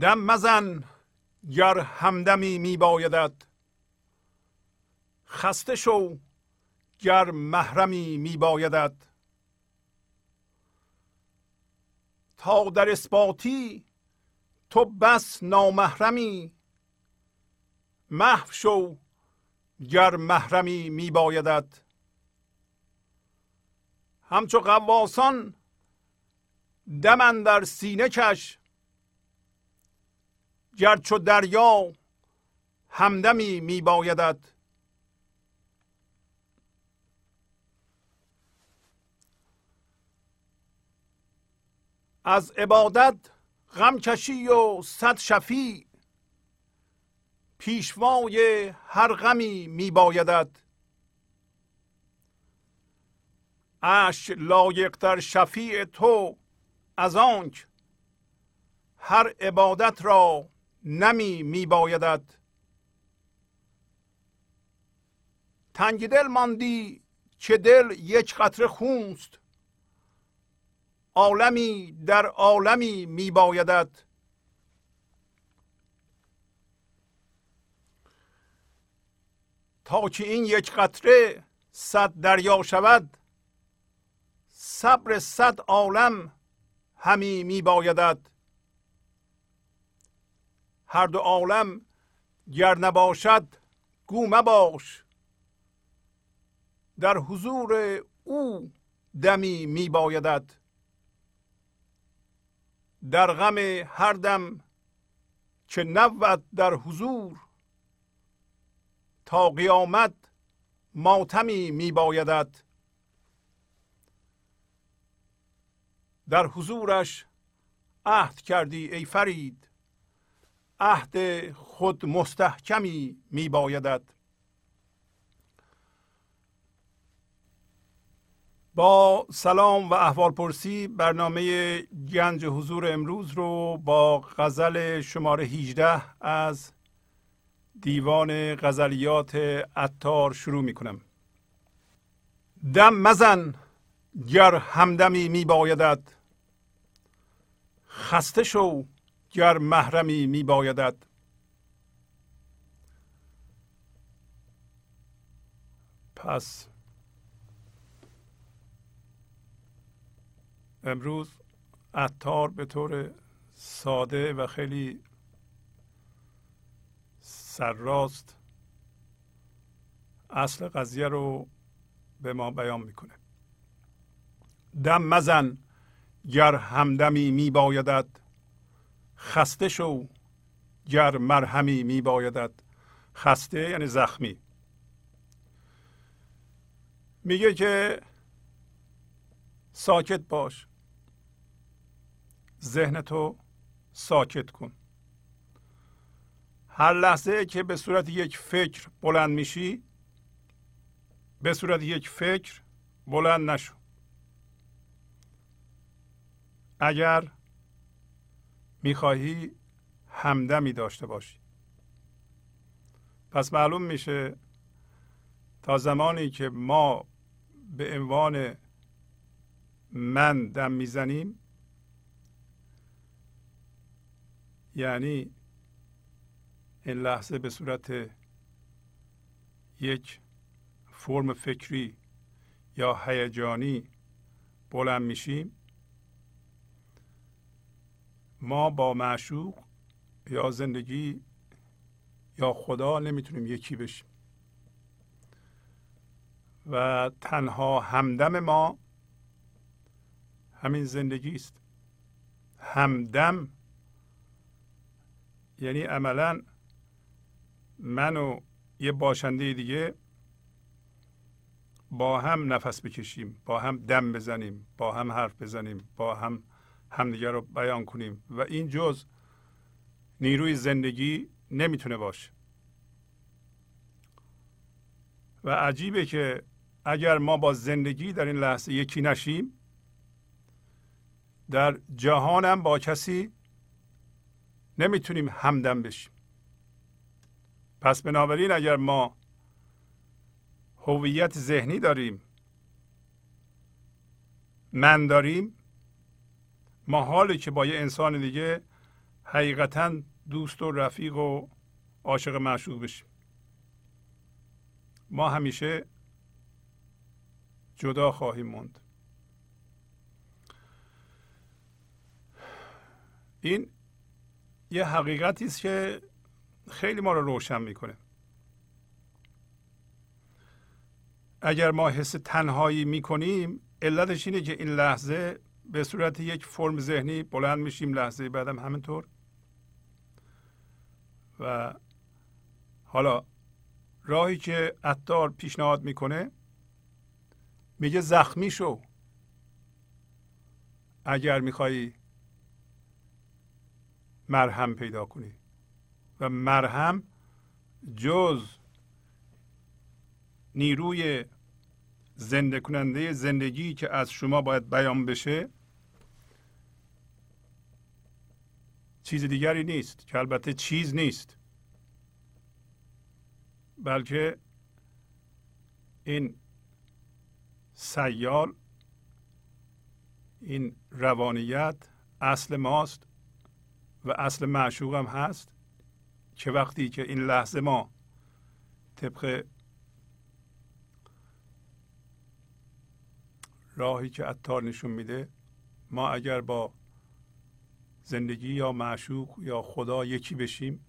دم مزن گر همدمی می بایدت، خسته شو گر محرمی می بایدت. تا در اثباتی تو بس نامحرمی، محو شو گر محرمی می بایدت. همچو غواصان دم اندر سینه کش، گرچو دریا همدمی می بایدت. از عبادت غم کشی و صد شفیع، پیشوای هر غمی می بایدت. عرش لایق‌تر شفیع تو از آنک، هر عبادت را نمی می بایدت. تنگ دل ماندی که دل یک قطره خونست، عالمی در عالمی می بایدت. تا که این یک قطره صد دریا شود، صبر صد عالم همی می بایدت. هر دو عالم گر نباشد گو مباش، در حضور او دمی می بایدت. در غم هر دم که نبود در حضور، تا قیامت ماتمی می بایدت. در حضورش عهد کردی ای فرید، عهد خود مستحکمی می بایدت. با سلام و احوال پرسی برنامه گنج حضور امروز رو با غزل شماره 18 از دیوان غزلیات عطار شروع می کنم. دم مزن گر همدمی می بایدت، خسته شو گر محرمی می بایدت. پس امروز عطار به طور ساده و خیلی سرراست اصل قضیه رو به ما بیان میکنه. دم مزن گر همدمی می بایدت، خسته شو گر مرهمی می بایدت. خسته یعنی زخمی. میگه که ساکت باش، ذهن تو ساکت کن. هر لحظه که به صورت یک فکر بلند میشی، به صورت یک فکر بلند نشو. اگر میخواهی همدمی داشته باشی. پس معلوم میشه تا زمانی که ما به عنوان من دم میزنیم، یعنی این لحظه به صورت یک فرم فکری یا هیجانی بلند میشیم، ما با معشوق یا زندگی یا خدا نمیتونیم یکی بشیم و تنها همدم ما همین زندگی است. همدم یعنی عملا من و یه باشنده دیگه با هم نفس بکشیم، با هم دم بزنیم، با هم حرف بزنیم، با هم همدیگر رو بیان کنیم و این جز نیروی زندگی نمیتونه باشه. و عجیبه که اگر ما با زندگی در این لحظه یکی نشیم، در جهانم با کسی نمیتونیم همدم بشیم. پس بنابراین اگر ما هویت ذهنی داریم، من داریم، ما حالی که با یه انسان دیگه حقیقتا دوست و رفیق و عاشق معشوق بشیم. ما همیشه جدا خواهیم موند. این یه حقیقتی است که خیلی ما رو روشن میکنه. اگر ما حس تنهایی میکنیم، علتش اینه که این لحظه به صورت یک فرم ذهنی بلند میشیم، لحظه بعدم همینطور. و حالا راهی که عطار پیشنهاد میکنه، میگه زخمی شو اگر میخوایی مرهم پیدا کنی. و مرهم جز نیروی زنده کننده زندگی که از شما باید بیان بشه چیز دیگری نیست، که البته چیز نیست، بلکه این سیال، این روانیت اصل ماست و اصل معشوق هم هست، که وقتی که این لحظه ما طبق راهی که عطار نشون میده، ما اگر با زندگی یا معشوق یا خدا یکی بشیم،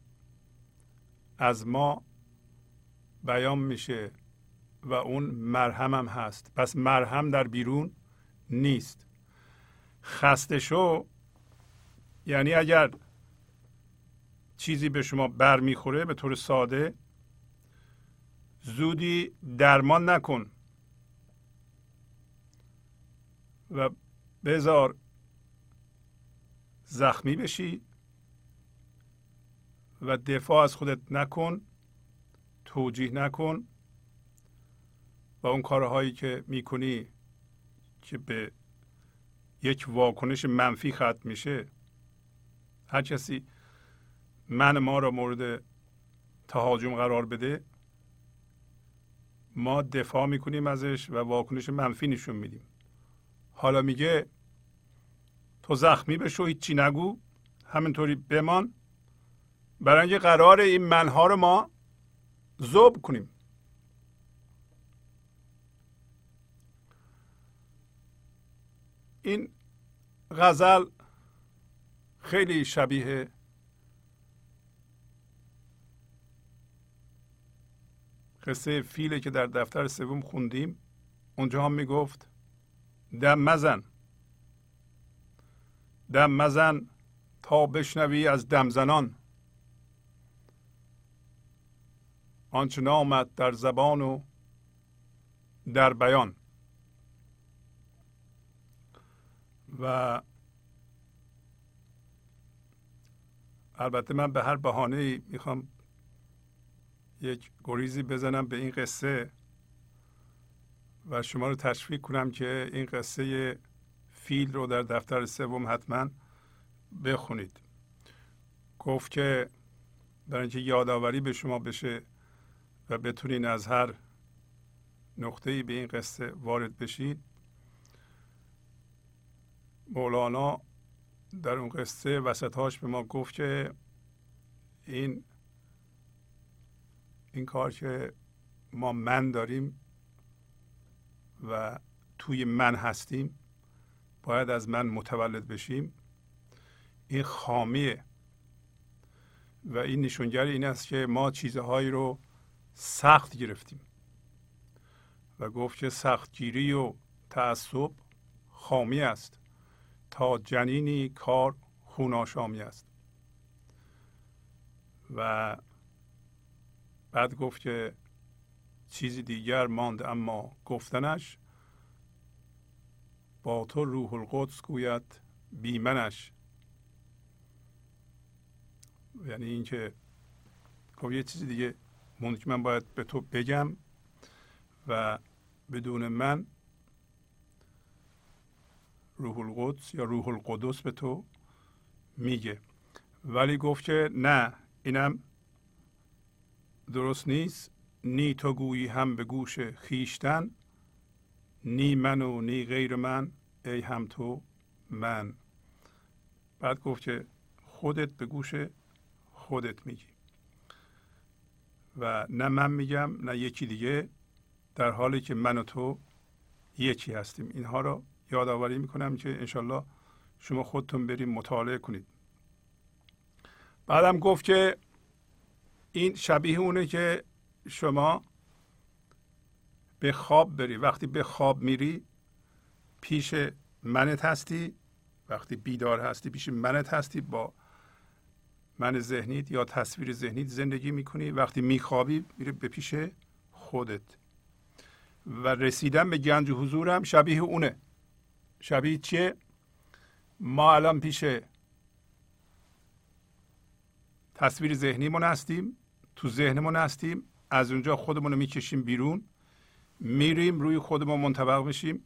از ما بیان میشه و اون مرهم هم هست. پس مرهم در بیرون نیست. خسته شو یعنی اگر چیزی به شما بر میخوره، به طور ساده زودی درمان نکن و بذار زخمی بشی و دفاع از خودت نکن، توجیه نکن و اون کارهایی که میکنی که به یک واکنش منفی ختم میشه. هر کسی من ما را مورد تهاجم قرار بده، ما دفاع میکنیم ازش و واکنش منفی نشون میدیم. حالا میگه تو زخمی بشو، هیچی نگو، همینطوری بمان، برای اینکه قراره این منها رو ما ذوب کنیم. این غزل خیلی شبیه قصه فیله که در دفتر سوم خوندیم. اونجا هم میگفت دم مزن تا بشنوی از دم زنان، آنچه نامد در زبان و در بیان. و البته من به هر بهانه‌ای میخوام یک گریزی بزنم به این قصه و شما رو تشویق کنم که این قصه فیل رو در دفتر سوم حتما بخونید. گفت که برای اینکه یادآوری به شما بشه و بتونین از هر نقطه‌ای به این قصه وارد بشید، مولانا در اون قصه وسطهاش به ما گفت که این کار که ما من داریم و توی من هستیم، باید از من متولد بشیم، این خامیه و این نشونگر این است که ما چیزهایی رو سخت گرفتیم. و گفت که سختگیری و تعصب خامی است تا جنینی کار خوناشامی است. و بعد گفت که چیزی دیگر ماند اما گفتنش، با تو روح القدس گوید بی منش. یعنی این که گفت یه چیزی دیگه مونده که من باید به تو بگم و بدون من روح القدس یا روح القدس به تو میگه. ولی گفت که نه، اینم درست نیست. نی تو گویی هم به گوش خیشتن، نی من و نی غیر من ای هم تو من. بعد گفت که خودت به گوش خودت میگی و نه من میگم نه یکی دیگه، در حالی که من و تو یکی هستیم. اینها رو یادآوری میکنم که انشالله شما خودتون بریم مطالعه کنید. بعدم گفت که این شبیه اونه که شما به خواب بری. وقتی به خواب میری پیش منت هستی، وقتی بیدار هستی پیش منت هستی، با من ذهنیت یا تصویر ذهنیت زندگی میکنی. وقتی میخوابی میری به پیش خودت. و رسیدن به گنج حضور هم شبیه اونه. شبیه چیه؟ ما الان پیش تصویر ذهنیمون هستیم، تو ذهنمون هستیم، از اونجا خودمون رو میکشیم بیرون، میریم روی خودمون منطبق میشیم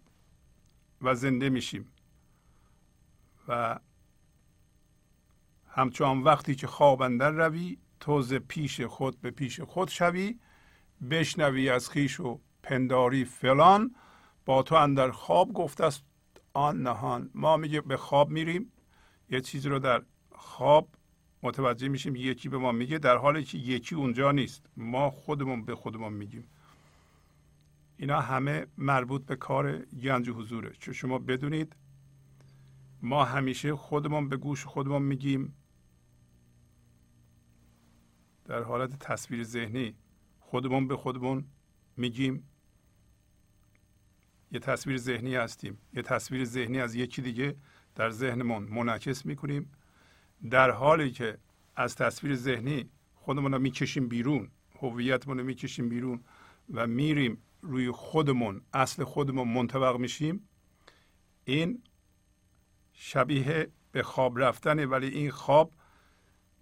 و زنده میشیم. و همچنان وقتی که خواب اندر روی، توز پیش خود به پیش خود شوی، بشنوی از خیش و پنداری فلان با تو اندر خواب گفته است آن نهان. ما میگه به خواب میریم، یه چیزی رو در خواب متوجه میشیم، یکی به ما میگه، در حالی که یکی اونجا نیست، ما خودمون به خودمون میگیم. اینا همه مربوط به کار گنج حضوره. چون شما بدونید ما همیشه خودمون به گوش خودمون میگیم، در حالت تصویر ذهنی خودمون به خودمون میگیم، یه تصویر ذهنی هستیم، یه تصویر ذهنی از یکی دیگه در ذهنمون منعکس میکنیم، در حالی که از تصویر ذهنی خودمون رو میکشیم بیرون، هویتمون رو میکشیم بیرون و میریم روی خودمون، اصل خودمون منطبق میشیم. این شبیه به خواب رفتنه، ولی این خواب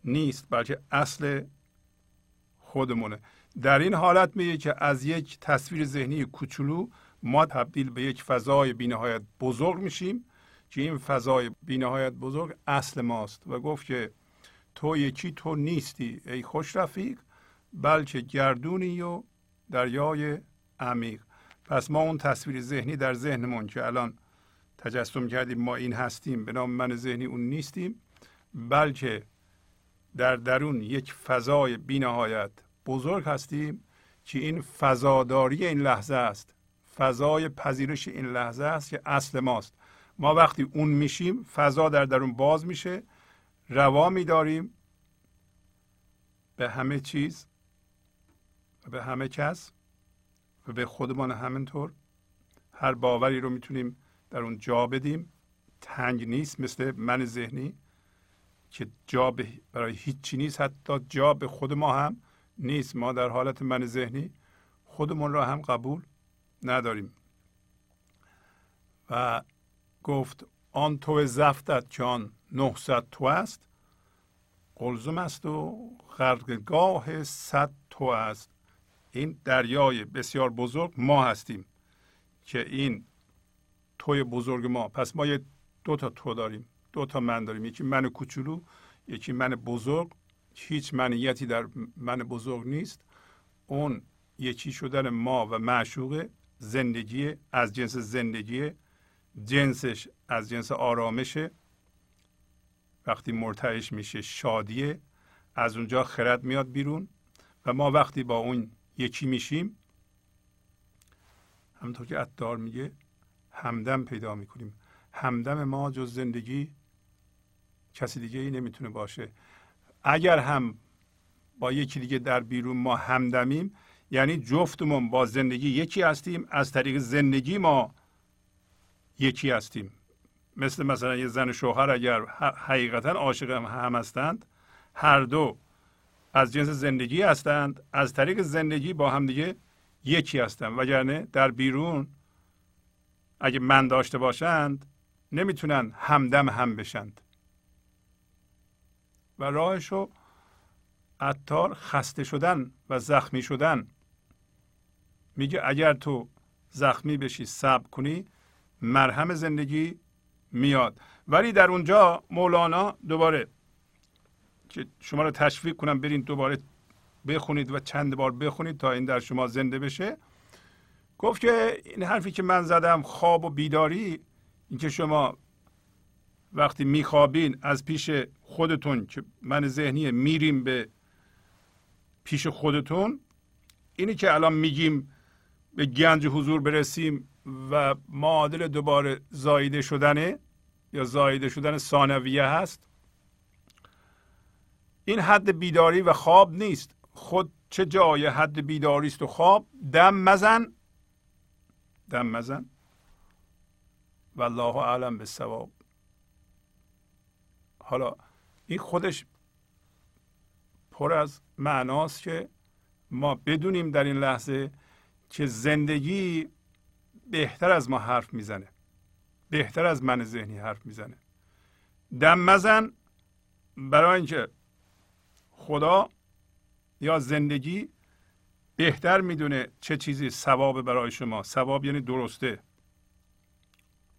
نیست، بلکه اصل خودمونه. در این حالت میگه که از یک تصویر ذهنی کوچولو ما تبدیل به یک فضای بی‌نهایت بزرگ میشیم که این فضای بی‌نهایت بزرگ اصل ماست. و گفت که تو یکی، تو نیستی ای خوش رفیق، بلکه گردونی و دریای عمیق. پس ما اون تصویر ذهنی در ذهنمون که الان تجسم کردیم ما این هستیم به نام من ذهنی، اون نیستیم، بلکه در درون یک فضای بی‌نهایت بزرگ هستیم که این فضاداری این لحظه است، فضای پذیرش این لحظه است که اصل ماست. ما وقتی اون میشیم فضا در درون باز میشه، روا میداریم به همه چیز و به همه کس و به خودمان. همینطور هر باوری رو میتونیم در اون جا بدیم، تنگ نیست مثل من ذهنی که جا برای هیچی نیست، حتی جا به خود ما هم نیست. ما در حالت من ذهنی خودمون را هم قبول نداریم. و گفت آن تو زفتت که آن 900 تو است، قلزم است و غرقگاه 100 تو است. این دریای بسیار بزرگ ما هستیم که این توی بزرگ ما. پس ما دو تا تو داریم، دو تا من داریم، یکی من کوچولو، یکی من بزرگ. هیچ منیتی در من بزرگ نیست. اون یکی شدن ما و معشوق زندگی، از جنس زندگی، جنسش از جنس آرامشه، وقتی مرتعش میشه شادیه، از اونجا خرد میاد بیرون. و ما وقتی با اون یکی میشیم، همونطور که عطار میگه، همدم پیدا میکنیم. همدم ما جز زندگی کسی دیگه ای نمیتونه باشه. اگر هم با یکی دیگه در بیرون ما همدمیم، یعنی جفتمون با زندگی یکی هستیم، از طریق زندگی ما یکی هستیم. مثلا یه زن و شوهر اگر حقیقتا عاشق هم هستند، هر دو از جنس زندگی هستند، از طریق زندگی با همدیگه یکی هستند. وگرنه در بیرون اگه من داشته باشند نمیتونن همدم هم بشند. و راهشو عطار خسته شدن و زخمی شدن میگه. اگر تو زخمی بشی صبر کنی، مرهم زندگی میاد. ولی در اونجا مولانا دوباره که شما رو تشویق کنم برین دوباره بخونید و چند بار بخونید تا این در شما زنده بشه، گفت که این حرفی که من زدم، خواب و بیداری، این که شما وقتی میخوابین از پیش خودتون که من ذهنیه میریم به پیش خودتون، اینی که الان میگیم به گنج حضور برسیم و معادل دوباره زایده شدنه یا زایده شدن ثانویه هست، این حد بیداری و خواب نیست. خود چه جای حد بیداری است و خواب، دم مزن و الله اعلم به ثواب. حالا این خودش پر از معناست که ما بدونیم در این لحظه که زندگی بهتر از ما حرف میزنه، بهتر از من ذهنی حرف میزنه. دم مزن برای اینکه خدا یا زندگی بهتر میدونه چه چیزی ثواب برای شما. ثواب یعنی درسته،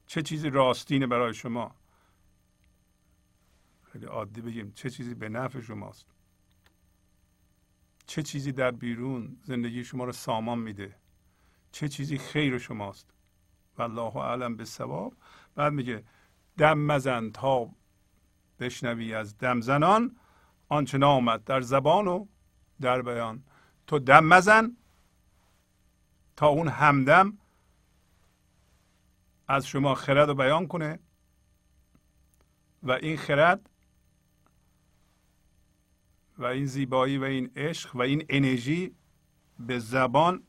چه چیزی راستینه برای شما. خیلی عادی بگیم چه چیزی به نفع شماست، چه چیزی در بیرون زندگی شما رو سامان میده، چه چیزی خیر شماست. والله اعلم به ثواب. بعد میگه دم مزن تا بشنوی از دم زنان آنچه نامد در زبان و در بیان. تو دم مزن تا اون همدم از شما خرد رو بیان کنه و این خرد و این زیبایی و این عشق و این انرژی به زبان،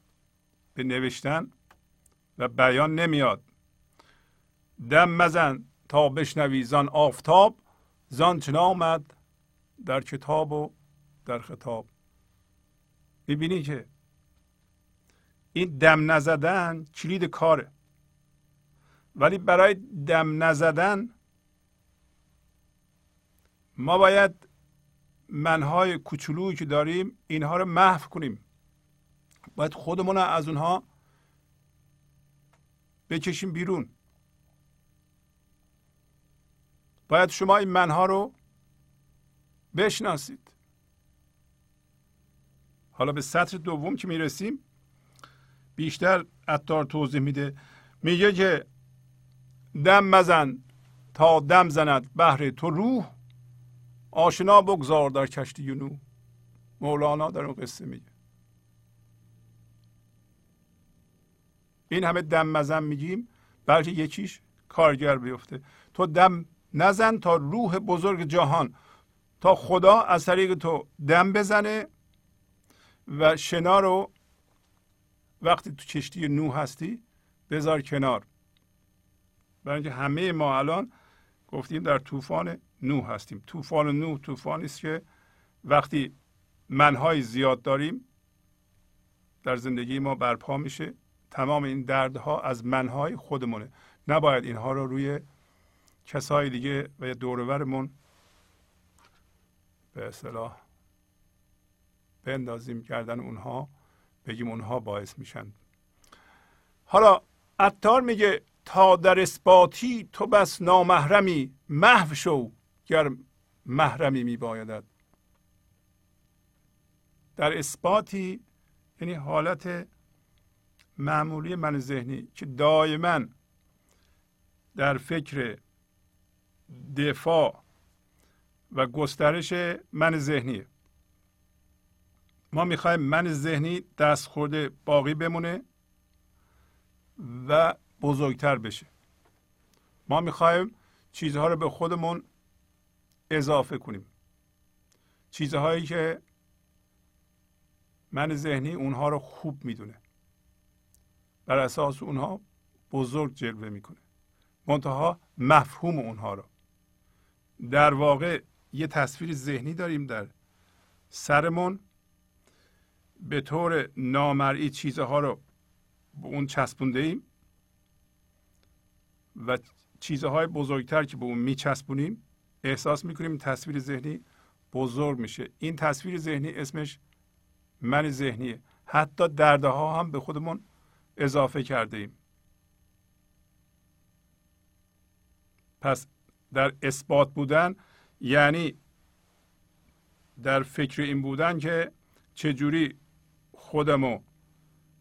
به نوشتن و بیان نمیاد. دم مزن تا بشنوی زان آفتاب زان چه آمد در کتاب و در خطاب. میبینی که این دم نزدن کلید کاره، ولی برای دم نزدن ما باید منهای کوچولویی که داریم اینها رو محو کنیم، باید خودمون رو از اونها بکشیم بیرون. باید شما این منها رو بشناسید. حالا به سطر دوم که میرسیم بیشتر عطار توضیح میده، میگه که دم مزن تا دم زند بحر تو روح آشنا بگذار در کشتی نو. مولانا در اون قصه میگه این همه دم مزن میگیم بلکه یکیش کارگر بیفته. تو دم نزن تا روح بزرگ جهان، تا خدا از طریق تو دم بزنه و شنا رو وقتی تو کشتی نوح هستی بذار کنار. برای اینکه همه ما الان گفتیم در طوفان نوح هستیم. طوفان نوح طوفانی است که وقتی منهای زیاد داریم در زندگی ما برپا میشه. تمام این دردها از منهای خودمونه. نباید اینها رو روی کسای دیگه و یا دور و برمون به اصطلاح بندازیم گردن اونها، بگیم اونها باعث میشن. حالا عطار میگه تا در اثباتی تو بس نامحرمی، محو شو گر محرمی میبایدت. در اثباتی یعنی حالت معمولی من ذهنی که دائما در فکر دفاع و گسترش من ذهنیه. ما میخوایم من ذهنی دست خورده باقی بمونه و بزرگتر بشه. ما میخوایم چیزها رو به خودمون اضافه کنیم، چیزهایی که من ذهنی اونها رو خوب میدونه، بر اساس اونها بزرگ جلوه میکنه، منتها مفهوم اونها رو. در واقع یه تصویر ذهنی داریم در سرمون، به طور نامرئی چیزها رو به اون چسبونده ایم و چیزهای بزرگتر که به اون میچسبونیم احساس میکنیم تصویر ذهنی بزرگ میشه. این تصویر ذهنی اسمش من ذهنیه. حتی دردها هم به خودمون اضافه کرده ایم. پس در اثبات بودن یعنی در فکر این بودن که چجوری خودمو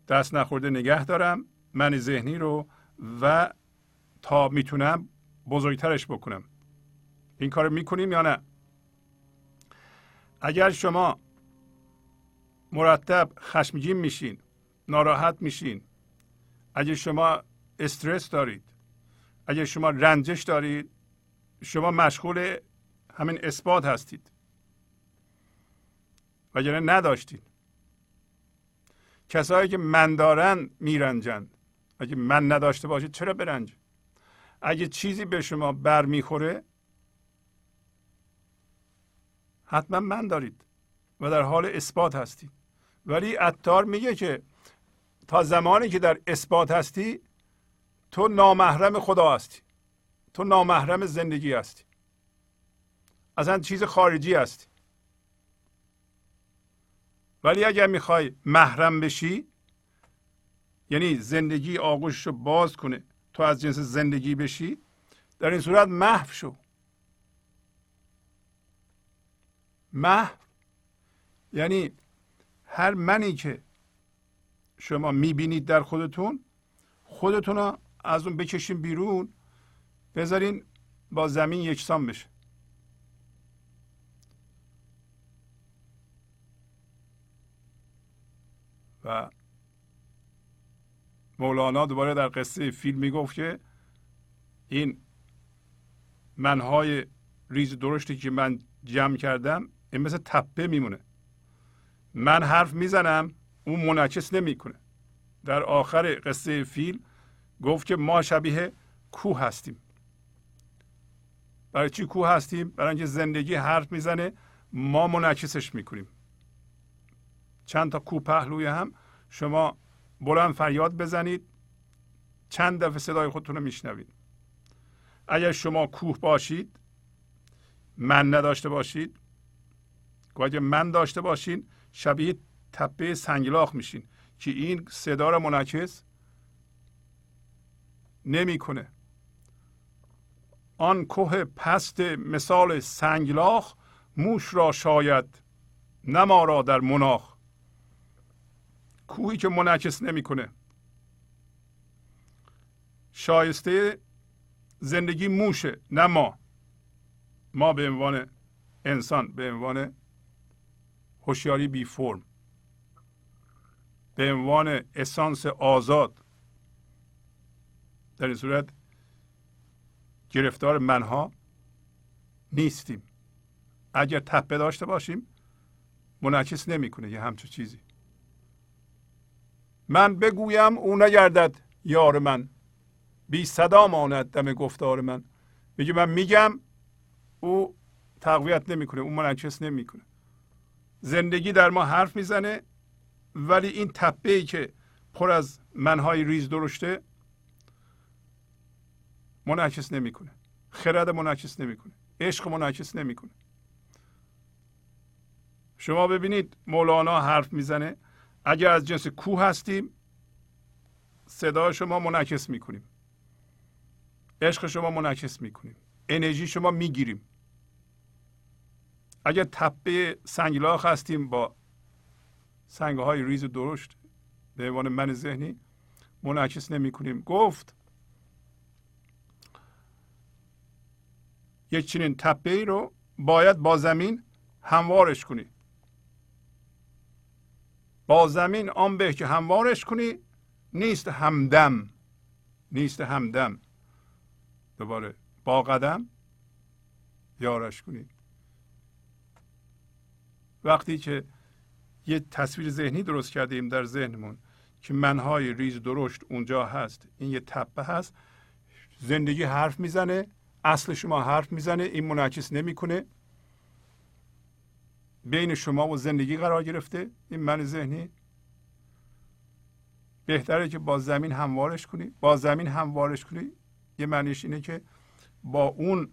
دست نخورده نگه دارم، من ذهنی رو، و تا میتونم بزرگترش بکنم. این کار میکنیم یا نه؟ اگر شما مرتب خشمگین میشین، ناراحت میشین، اگر شما استرس دارید، اگر شما رنجش دارید، شما مشغول همین اثبات هستید. وگرنه نداشتید. کسایی که من دارن میرنجند. اگه من نداشته باشید چرا برنج؟ اگه چیزی به شما برمیخوره حتما من دارید و در حال اثبات هستید. ولی عطار میگه که تا زمانی که در اثبات هستی تو نامحرم خدا هستی. تو نامحرم زندگی هستی. اصلا چیز خارجی هستی. ولی اگر میخوای محرم بشی، یعنی زندگی آغوشش رو باز کنه، تو از جنس زندگی بشی، در این صورت محو شو. محو یعنی هر منی که شما میبینید در خودتون، خودتون رو از اون بکشین بیرون، بذارین با زمین یکسان بشه. و مولانا دوباره در قصه فیل میگفت که این منهای ریز درشتی که من جمع کردم این مثل تپه میمونه. من حرف میزنم اون منعکس نمیکنه. در آخر قصه فیل گفت که ما شبیه کوه هستیم. برای چی کوه هستیم؟ برای اینکه زندگی حرف میزنه، ما منعکسش میکنیم. چند تا کوه پهلوی هم شما بلند فریاد بزنید، چند دفعه صدای خودتون رو میشنوید. اگر شما کوه باشید، من نداشته باشید، اگر من داشته باشین، شبیه تپه سنگلاخ میشین که این صدا رو منعکس نمیکنه. آن کوه پست مثال سنگلاخ، موش را شاید نما را در مناخ. کوهی که منعکس نمیکنه. شایسته زندگی موشه نه ما. ما به عنوان انسان، به عنوان هوشیاری بی فرم، به عنوان اسانس آزاد، در این صورت گرفتار منها نیستیم. اگر تپه داشته باشیم منعکس نمیکنه یه همچون چیزی. من بگویم او نگردد یار من، بی صدا ماند دم گفتار من. میگه من میگم، او تقویت نمیکنه، او منعکس نمیکنه. زندگی در ما حرف میزنه، ولی این تپه‌ای که پر از منهای ریز درشته منعکس نمیکنه. خرد منعکس نمیکنه، عشق منعکس نمیکنه. شما ببینید مولانا حرف میزنه، اگر از جنس کوه هستیم صدای شما منعکس میکنیم، عشق شما منعکس میکنیم، انرژی شما میگیریم. اگر تپه سنگلاخ هستیم با سنگهای ریز درشت، به عنوان من ذهنی منعکس نمیکنیم. گفت یک چنین تپه ای رو باید با زمین هموارش کنی. با زمین آن به که هموارش کنی نیست همدم. نیست همدم. دوباره با قدم یارش کنی. وقتی که یه تصویر ذهنی درست کردیم در ذهنمون که منهای ریز درشت اونجا هست، این یه تپه هست، زندگی حرف میزنه، اصل شما حرف میزنه، این منعکس نمیکنه، بین شما و زندگی قرار گرفته، این من ذهنی. بهتره که با زمین هموارش کنی. با زمین هموارش کنی یه معنیش اینه که با اون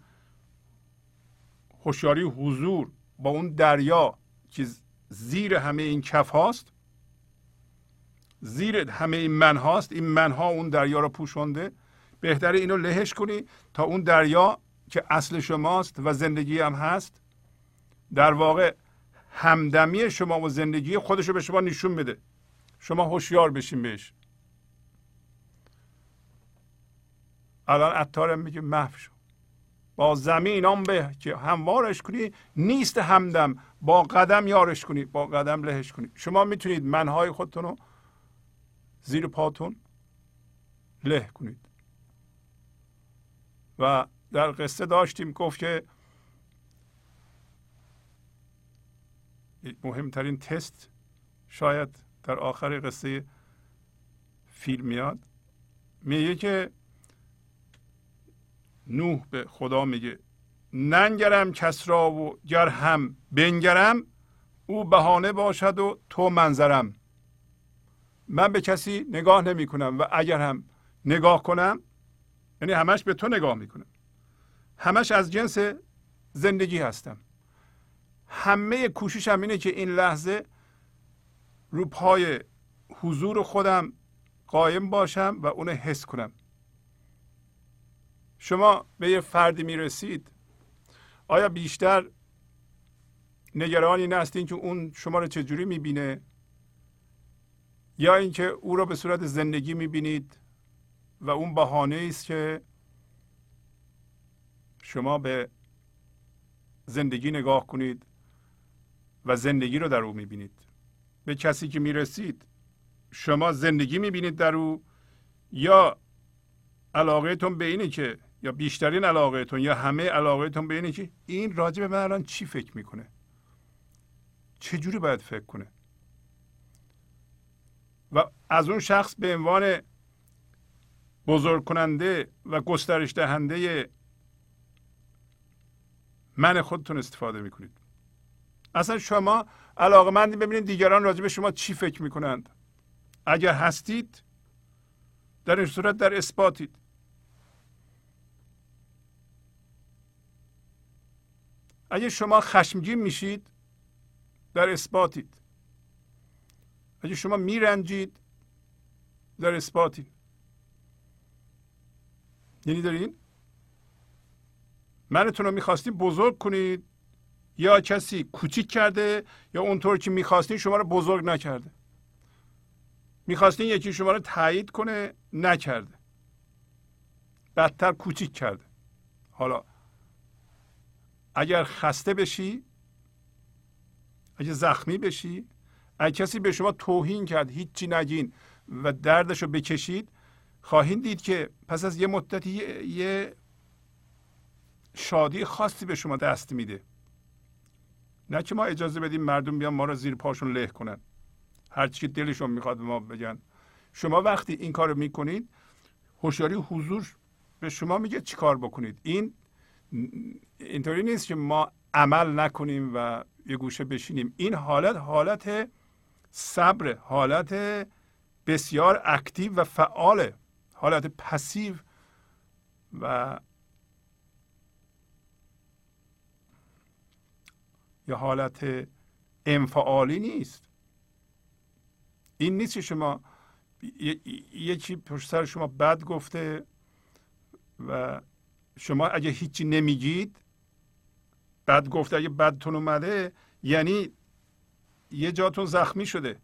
هوشیاری حضور، با اون دریا که زیر همه این کف هاست، زیر همه این من هاست، این من ها اون دریا رو پوشونده، بهتره اینو لهش کنی تا اون دریا که اصل شماست و زندگی هم هست، در واقع همدمی شما و زندگی خودشو به شما نشون بده. شما هوشیار بشین بهش. الان عطارم میگه محو شو. با زمینم به که هموارش کنی، نیست همدم، با قدم یارش کنی، با قدم لهش کنی. شما میتونید منهای خودتون رو زیر پاتون له کنید. و در قصه داشتیم گفت که مهمترین تست شاید در آخر قصه فیلم میاد، میگه که نوح به خدا میگه ننگرم کس را و گر هم بنگرم او بهانه باشد و تو منظرم. من به کسی نگاه نمی کنم و اگر هم نگاه کنم یعنی همش به تو نگاه میکنم، همش از جنس زندگی هستم، همه کوششم اینه که این لحظه رو پای حضور خودم قایم باشم و اونو حس کنم. شما به یه فردی میرسید، آیا بیشتر نگران این هستین که اون شما رو چجوری میبینه یا اینکه او رو به صورت زندگی میبینید و اون بهانه ای است که شما به زندگی نگاه کنید و زندگی رو در او میبینید؟ به کسی که میرسید شما زندگی میبینید در او یا علاقهتون به اینه که یا بیشترین علاقهتون یا همه علاقهتون به اینه که این راجع به من الان چی فکر میکنه، چجوری باید فکر کنه و از اون شخص به عنوان بزرگ کننده و گسترش دهنده من خودتون استفاده میکنید. اصلا شما علاقه‌مندی ببینید دیگران راجع به شما چی فکر میکنند. اگر هستید در این صورت در اثباتید. اگر شما خشمگین میشید در اثباتید. اگر شما میرنجید در اثباتید. یعنی دارین منتون رو میخواستید بزرگ کنید یا کسی کوچیک کرده یا اونطور که میخواستید شما رو بزرگ نکرده. میخواستین یکی شما رو تایید کنه، نکرده، بدتر کوچیک کرده. حالا اگر خسته بشی، اگر زخمی بشی، اگر کسی به شما توهین کرد هیچی نگین و دردش رو بکشید، خواهید دید که پس از یه مدتی یه شادی خاصی به شما دست میده. نه که ما اجازه بدیم مردم بیان ما رو زیر پاشون له کنن، هرچی که دلشون میخواد به ما بگن. شما وقتی این کار رو میکنید، هوشیاری حضور به شما میگه چی کار بکنید. این اینطوری نیست که ما عمل نکنیم و یه گوشه بشینیم. این حالت، حالت صبر، حالت بسیار اکتیو و فعاله. حالت پسیو و یا حالت انفعالی نیست. این نیست که شما یکی پشت سر شما بد گفته و شما اگه هیچی نمیگید، بد گفته، اگه بدتون اومده یعنی یه جاتون زخمی شده.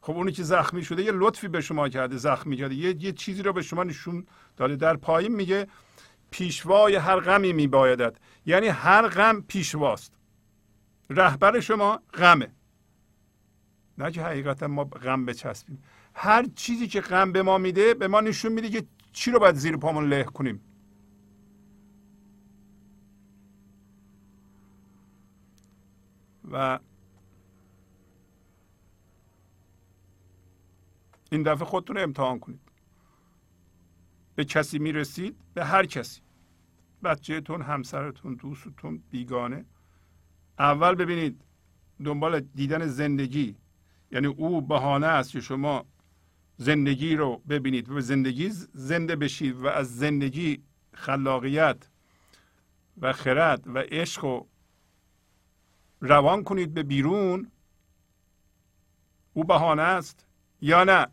خب اونی که زخمی شده یه لطفی به شما کرده، زخمی کرده، یه چیزی رو به شما نشون داده. در پایین میگه پیشوای هر غمی میبایدد، یعنی هر غم پیشواست، رهبر شما غمه، نه که حقیقتا ما غم بچسبیم. هر چیزی که غم به ما میده به ما نشون میده که چی رو باید زیر پامون له کنیم. و این دفعه خودتون رو امتحان کنید. به کسی میرسید، به هر کسی، بچه‌تون، همسرتون، دوستتون، بیگانه، اول ببینید دنبال دیدن زندگی، یعنی او بهانه است که شما زندگی رو ببینید و زندگی زنده بشید و از زندگی خلاقیت و خرد و عشق رو روان کنید به بیرون. او بهانه است یا نه؟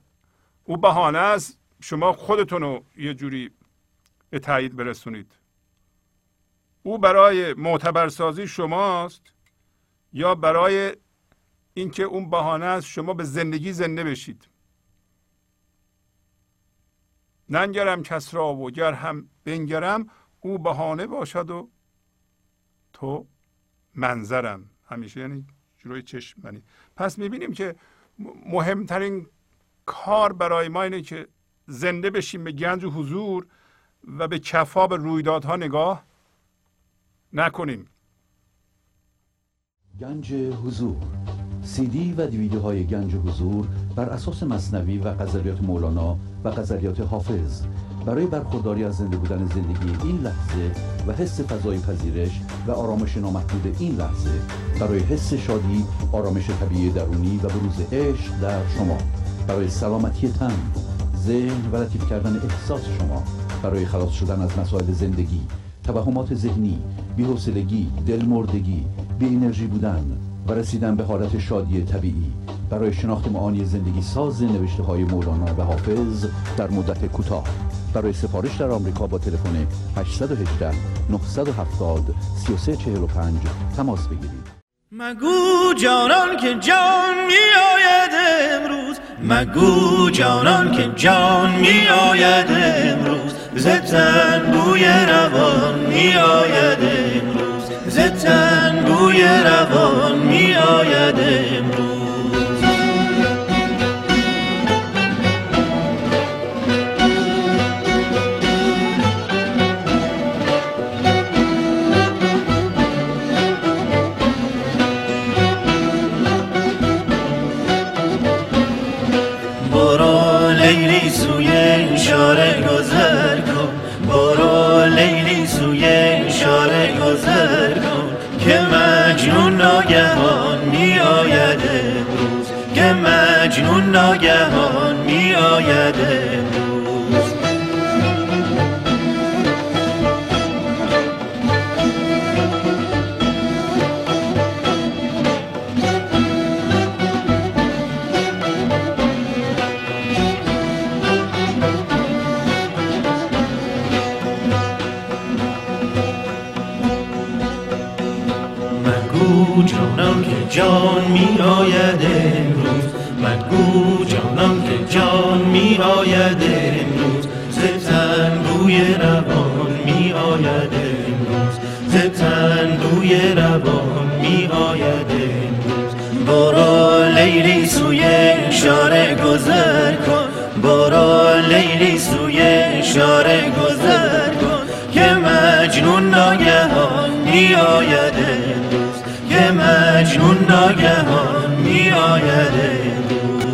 او بهانه است شما خودتون رو یه جوری به تایید برسونید. او برای معتبرسازی شماست یا برای اینکه اون بهانه است شما به زندگی زنده بشید. ننگرم کس را و گر هم بنگرم او بهانه باشد و تو منظرم همیشه، یعنی جلوی چشم منی. پس میبینیم که مهمترین کار برای ما اینه که زنده بشیم به گنج و حضور و به کفا، به رویدادها نگاه نکنیم. گنج حضور، سی دی و دیویدیوهای گنج حضور بر اساس مثنوی و غزلیات مولانا و غزلیات حافظ برای برخورداری از زنده بودن زندگی این لحظه و حس فضای پذیرش و آرامش نامحدود این لحظه، برای حس شادی، آرامش طبیعی درونی و بروز عشق در شما، برای سلامتی تن، ذهن و لطیف کردن احساس شما، برای خلاص شدن از مسائل زندگی، توهمات ذهنی، بی‌حوصلگی، دلمردگی، بی انرژی بودن و رسیدن به حالت شادی طبیعی، برای شناخت معانی زندگی ساز نوشته‌های مولانا و حافظ در مدت کوتاه. برای سفارش در آمریکا با تلفن 818 970 3345 تماس بگیرید. مگو جانان که جان می‌آید امروز، مگو جانان که جان می‌آید امروز، ز تن بوی روان می‌آید امروز، ز تن بوی روان می‌آید امروز. ناگهان می آید امروز، که مجنون ناگهان می آید امروز. جانم که جان می آید امروز، مگو جانم که جان می آید امروز، ز تن بوی روان می آید امروز، ز تن بوی روان می آید امروز. بارا لیلی سوی اشاره گذر کن، بارا لیلی سوی اشاره گذر کن، که مجنون ناگهان می آید امروز، که مجنون ناگهان می آید امروز.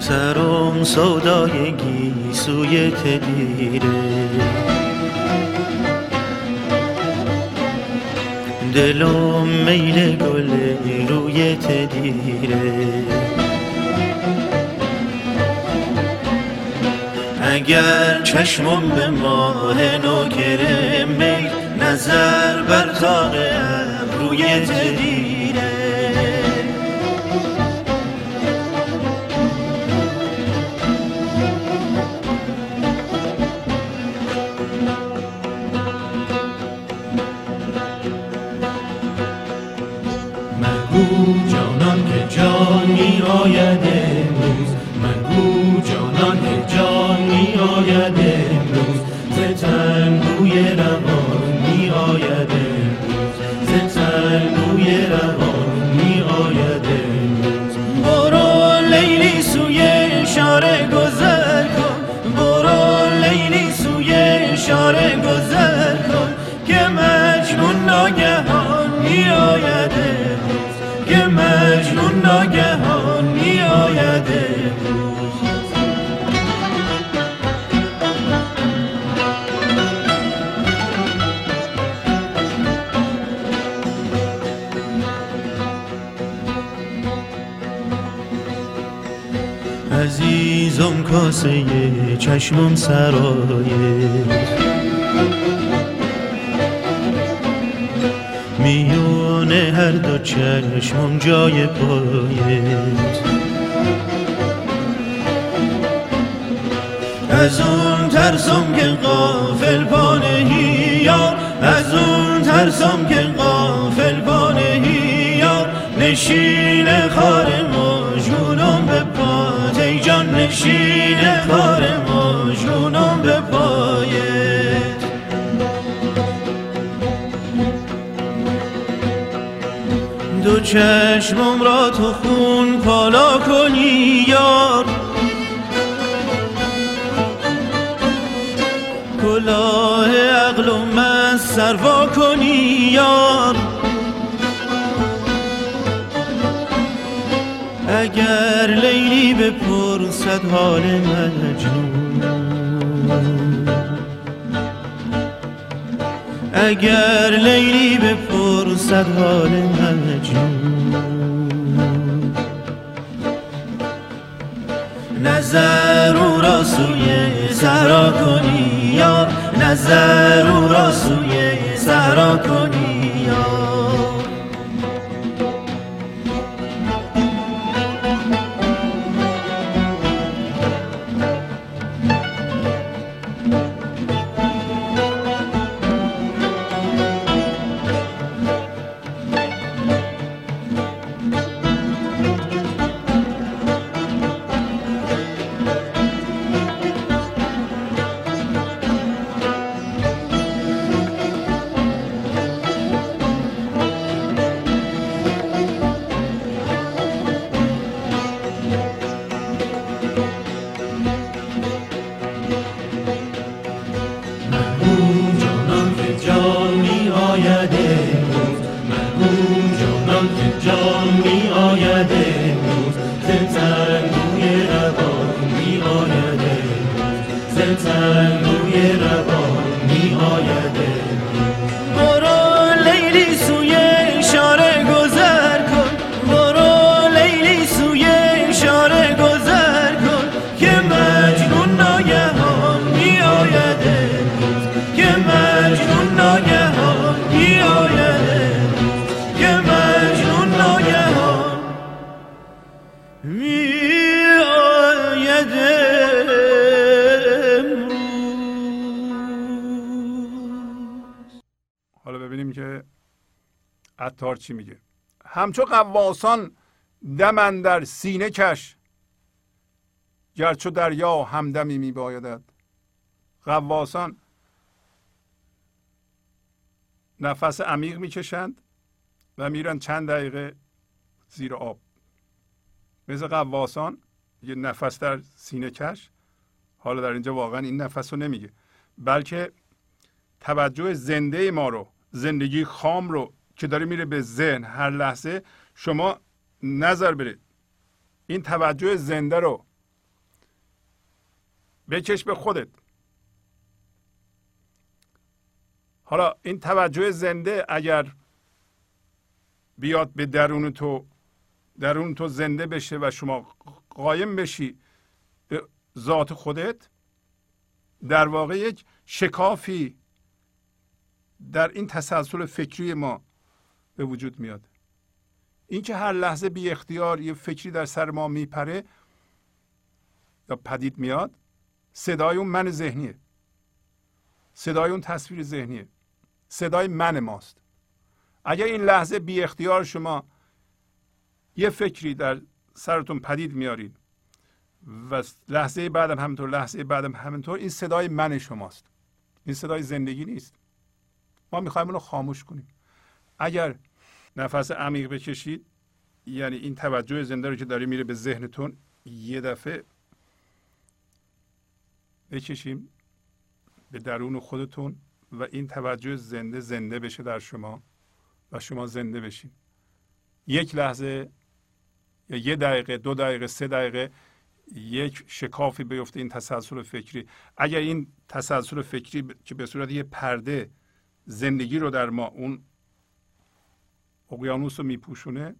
سرم سودای گیسوی تدیره، دلم میل گل روی تدیره. اگر چشمم به ماه نوکره میل، نظر بر طاق ابروی تدیره. مگو جانان که جان می آید امروز، مگو جانان که جان آید امروز، ز تن بوی روان می آید امروز، ز تن بوی روان می آید امروز. برو لیلی سوی اشاره گذر کن، برو لیلی سوی اشاره گذر کن، که مجنون ناگهان می آید امروز، که مجنون ناگهان می آید امروز. عزیزم کاسه چشمم سرایه، میونه هر دو چشمم جای پایت، از اون ترسم که غافل پا نهی یار، از اون ترسم که غافل پا نهی. نشین خار مجنونم به پای ای جان نشین خار مجنونم به پای دو چشمم را تو خون پالا کنی یار کلاه عقل و من سروا کنی یار اگر لیلی بپرسد حال من مجنون اگر لیلی بپرسد حال من مجنون نظر او را سوی صحرا کنی یار نظر او را سوی صحرا کنی یار عطار چی میگه؟ همچو غواصان دم اندر سینه کش گرچو دریا همدمی میبایدد. غواصان نفس عمیق میکشند و میرن چند دقیقه زیر آب. مثل غواصان یه نفس در سینه کش. حالا در اینجا واقعا این نفس رو نمیگه، بلکه توجه زنده ما رو، زندگی خام رو که داره میره به ذهن هر لحظه، شما نظر برید این توجه زنده رو بکش به خودت. حالا این توجه زنده اگر بیاد به درون تو، درون تو زنده بشه و شما قایم بشی به ذات خودت، در واقع یک شکافی در این تسلسل فکری ما به وجود میاد. این که هر لحظه بی اختیار یه فکری در سر ما میپره یا پدید میاد، صدای اون من ذهنیه، صدای اون تصویر ذهنیه، صدای من ماست. اگر این لحظه بی اختیار شما یه فکری در سرتون پدید میارید و لحظه بعدم همینطور، لحظه بعدم همینطور، این صدای من شماست، این صدای زندگی نیست. ما میخوایم اونو خاموش کنیم. اگر نفس عمیق بکشید، یعنی این توجه زنده رو که داره میره به ذهنتون یه دفعه بکشیم به درون خودتون و این توجه زنده بشه در شما و شما زنده بشین. یک لحظه یا یه دقیقه، دو دقیقه، سه دقیقه یک شکافی بیفته این تسلسل فکری. اگر این تسلسل فکری که به صورت یه پرده زندگی رو در ما، اون اقیانوس رو میپوشونه،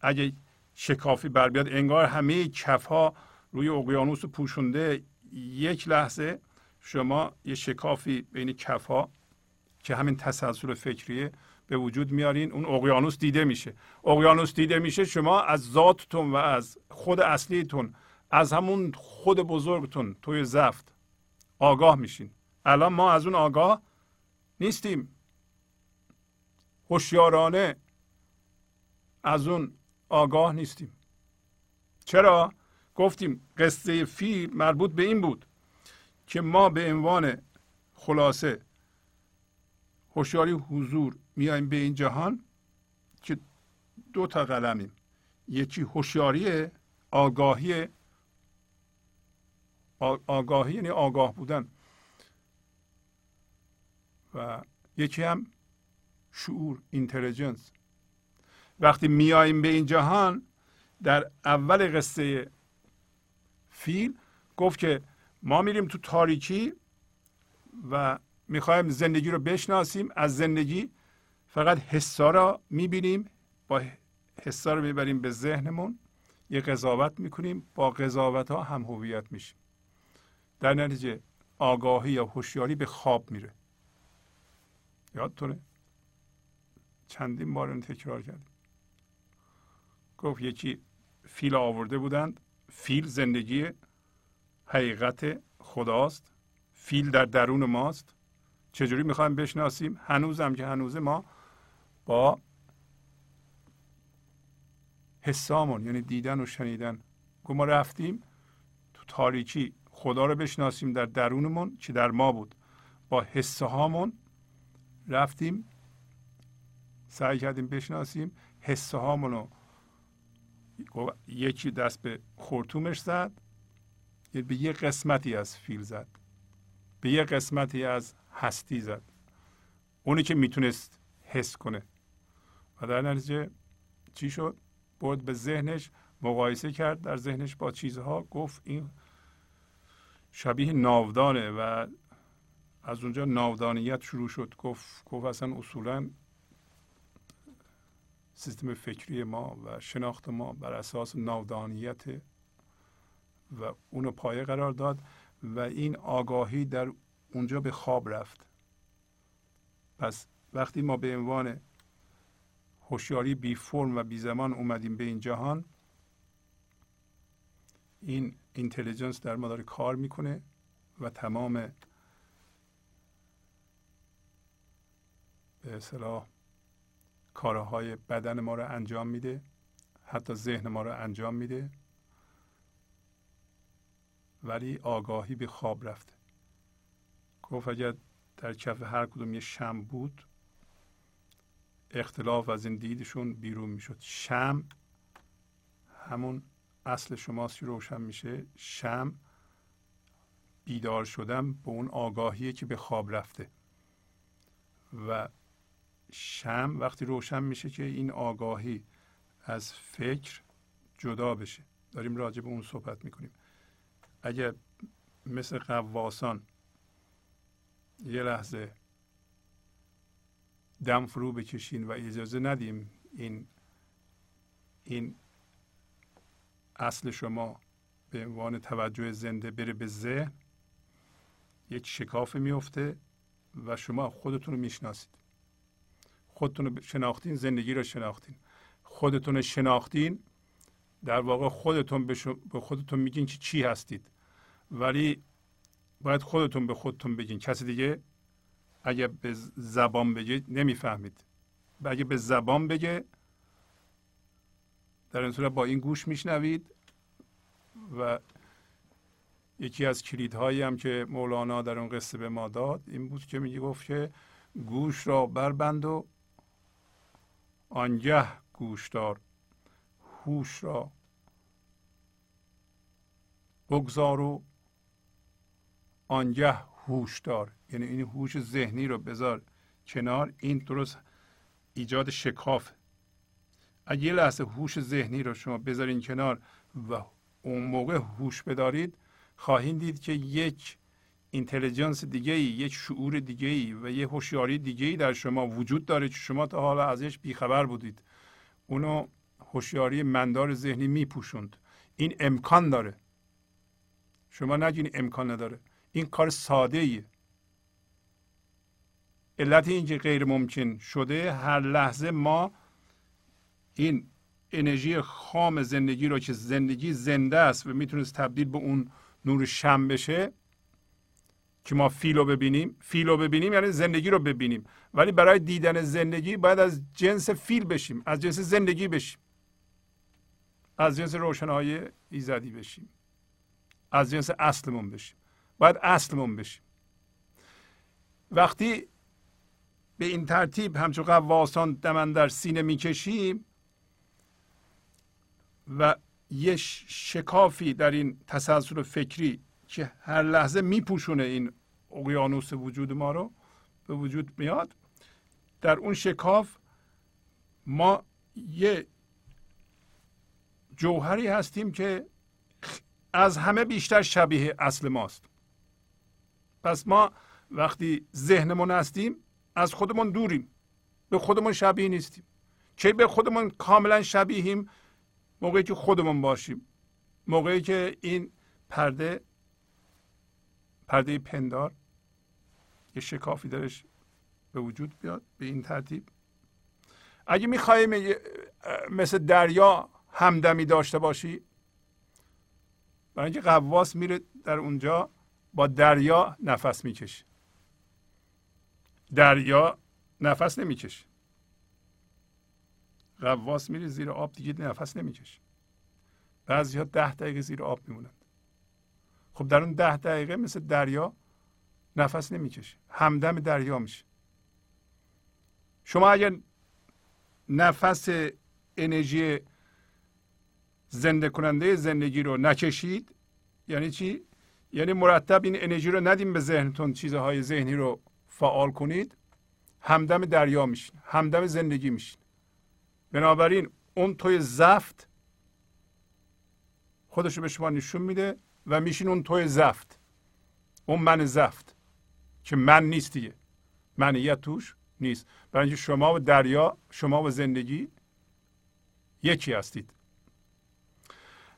اگه شکافی بر بیاد، انگار همه کف ها روی اقیانوس رو پوشونده، یک لحظه شما یه شکافی بین کف ها که همین تسلسل فکریه به وجود میارین، اون اقیانوس دیده میشه. اقیانوس دیده میشه، شما از ذاتتون و از خود اصلیتون، از همون خود بزرگتون توی زفت آگاه میشین. الان ما از اون آگاه نیستیم. هوشیارانه از اون آگاه نیستیم. چرا؟ گفتیم قصه فی مربوط به این بود که ما به عنوان خلاصه هوشیاری حضور میایم به این جهان که دو تا قلمیم، یکی هوشیاری آگاهی، آگاهی یعنی آگاه بودن، و یکی هم شعور اینتلیجنس. وقتی میایم به این جهان در اول قصه فیل گفت که ما میریم تو تاریکی و میخوایم زندگی رو بشناسیم، از زندگی فقط حسا را میبینیم، با حسا رو میبریم به ذهنمون، یه قضاوت میکنیم، با قضاوت ها هم هویت میشیم، در نتیجه آگاهی یا هوشیاری به خواب میره. یادتونه چندین بار این تکرار کردیم. گفت یکی فیل آورده بودند، فیل زندگی حقیقت خداست، فیل در درون ماست، چجوری میخوایم بشناسیم؟ هنوزم که هنوزه ما با حسامون، یعنی دیدن و شنیدن. گفت ما رفتیم تو تاریکی خدا رو بشناسیم در درونمون چی در ما بود، با حسه هامون رفتیم سعی کردیم بشناسیم، حسه هامون رو یکی دست به خورتومش زد، یعنی به یه قسمتی از فیل زد، به یه قسمتی از هستی زد، اونی که میتونست حس کنه، و در نتیجه چی شد؟ برد به ذهنش، مقایسه کرد در ذهنش با چیزها، گفت این شبیه ناودانه، و از اونجا ناودانیت شروع شد. گفت اصلا اصولا سیستم فکری ما و شناخت ما بر اساس ناودانیت، و اونو پایه قرار داد و این آگاهی در اونجا به خواب رفت. پس وقتی ما به عنوان هوشیاری بی فرم و بی زمان اومدیم به این جهان، این اینتلیجنس در ما داره کار میکنه و تمام به اصطلاح کارهای بدن ما رو انجام میده، حتی ذهن ما رو انجام میده، ولی آگاهی به خواب رفته. گفت اگر در کف هر کدوم یه شمع بود، اختلاف از این دیدشون بیرون میشد. شمع همون اصل شماست که روشن میشه. شمع بیدار شدن به اون آگاهیه که به خواب رفته، و شمع وقتی روشن میشه که این آگاهی از فکر جدا بشه. داریم راجع به اون صحبت میکنیم. اگر مثل غواصان یه لحظه دم فرو بکشین و اجازه ندیم این اصل شما به عنوان توجه زنده بره به ذهن، یک شکاف میفته و شما خودتون رو میشناسید. خودتون رو شناختین، زندگی رو شناختین. خودتون رو شناختین، در واقع خودتون به خودتون میگین که چی هستید، ولی باید خودتون به خودتون بگین. کسی دیگه اگه به زبان بگه نمیفهمید. اگه به زبان بگه در این صورت با این گوش میشنوید، و یکی از کلیدهایی هم که مولانا در اون قصه به ما داد این بود که میگفت که گوش را بربند و آنگه گوشدار، هوش را بگذار و آنگه هوشدار. یعنی این هوش ذهنی رو بذار کنار. این درست ایجاد شکاف. اگه یه لحظه هوش ذهنی رو شما بذارین کنار و اون موقع هوش بدارید، خواهید دید که یک اینتلیجنس دیگه‌ای، یک شعور دیگه‌ای و یک هوشیاری دیگه‌ای در شما وجود داره که شما تا حالا ازش بیخبر بودید. اونو هوشیاری مندار ذهنی میپوشوند. این امکان داره. شما نگین امکان نداره. این کار ساده‌ایه. علت اینکه غیر ممکن شده، هر لحظه ما این انرژی خام زندگی رو که زندگی زنده است و میتونست تبدیل به اون نور شمع بشه که ما فیل رو ببینیم یعنی زندگی رو ببینیم، ولی برای دیدن زندگی باید از جنس فیل بشیم، از جنس زندگی بشیم. از جنس روشنایی ایزدی بشیم، از جنس اصلمون بشیم، باید اصلمون بشیم. وقتی به این ترتیب همچون غواصان دمن در سینه میکشیم و یه شکافی در این تسلسل فکری که هر لحظه میپوشونه این اقیانوس وجود ما رو به وجود میاد، در اون شکاف ما یه جوهری هستیم که از همه بیشتر شبیه اصل ماست. پس ما وقتی ذهنمون هستیم از خودمون دوریم، به خودمون شبیه نیستیم. چه به خودمون کاملا شبیهیم موقعی که خودمون باشیم، موقعی که این پرده پندار یه شکافی درش به وجود بیاد به این ترتیب. اگه میخواییم مثل دریا همدمی داشته باشی، برای اینکه غواص میره در اونجا با دریا نفس میکشه، دریا نفس نمیکشه، غواص میره زیر آب دیگه نفس نمیکشه. بعضی‌ها 10 دقیقه زیر آب میمونن. خب در اون 10 دقیقه مثل دریا نفس نمیکشه، همدم دریا میشه. شما اگر نفس انرژی زنده کننده زندگی رو نکشید، یعنی چی؟ یعنی مرتب این انرژی رو ندیم به ذهنتون، چیزهای ذهنی رو فعال کنید، همدم دریا میشین، همدم زندگی میشین. بنابراین اون توی زفت خودش رو به شما نشون میده و میشین اون توی زفت، اون من زفت که من نیست دیگه، منیت توش نیست. برای اینکه شما و دریا، شما و زندگی یکی هستید.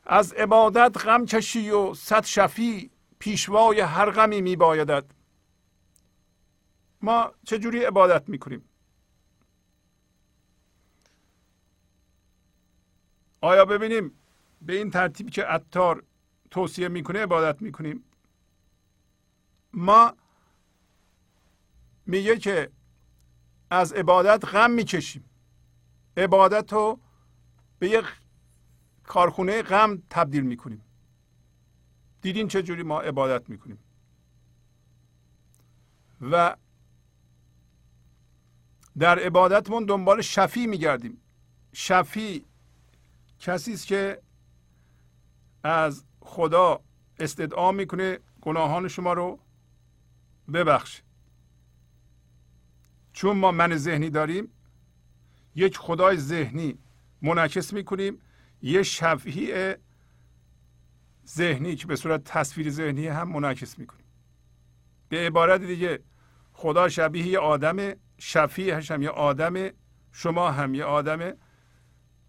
از عبادت غم کشی و 100 شفیع پیشوای هر غمی میبایدد. ما چجوری عبادت میکنیم؟ آیا ببینیم به این ترتیب که عطار توصیه میکنه عبادت میکنیم؟ ما میگه که از عبادت غم میکشیم، عبادت رو به یک کارخونه غم تبدیل میکنیم. دیدین چجوری ما عبادت میکنیم؟ و در عبادتمون دنبال شفیع میگردیم. شفیع کسی است که از خدا استدعا میکنه گناهان شما رو ببخش. چون ما من ذهنی داریم، یک خدای ذهنی منعکس میکنیم، یه شفیع ذهنی که به صورت تصویر ذهنی هم منعکس میکنیم. به عبارت دیگه خدا شبیه یه آدمه، شفیعش هم یه آدمه، شما هم یه آدمه،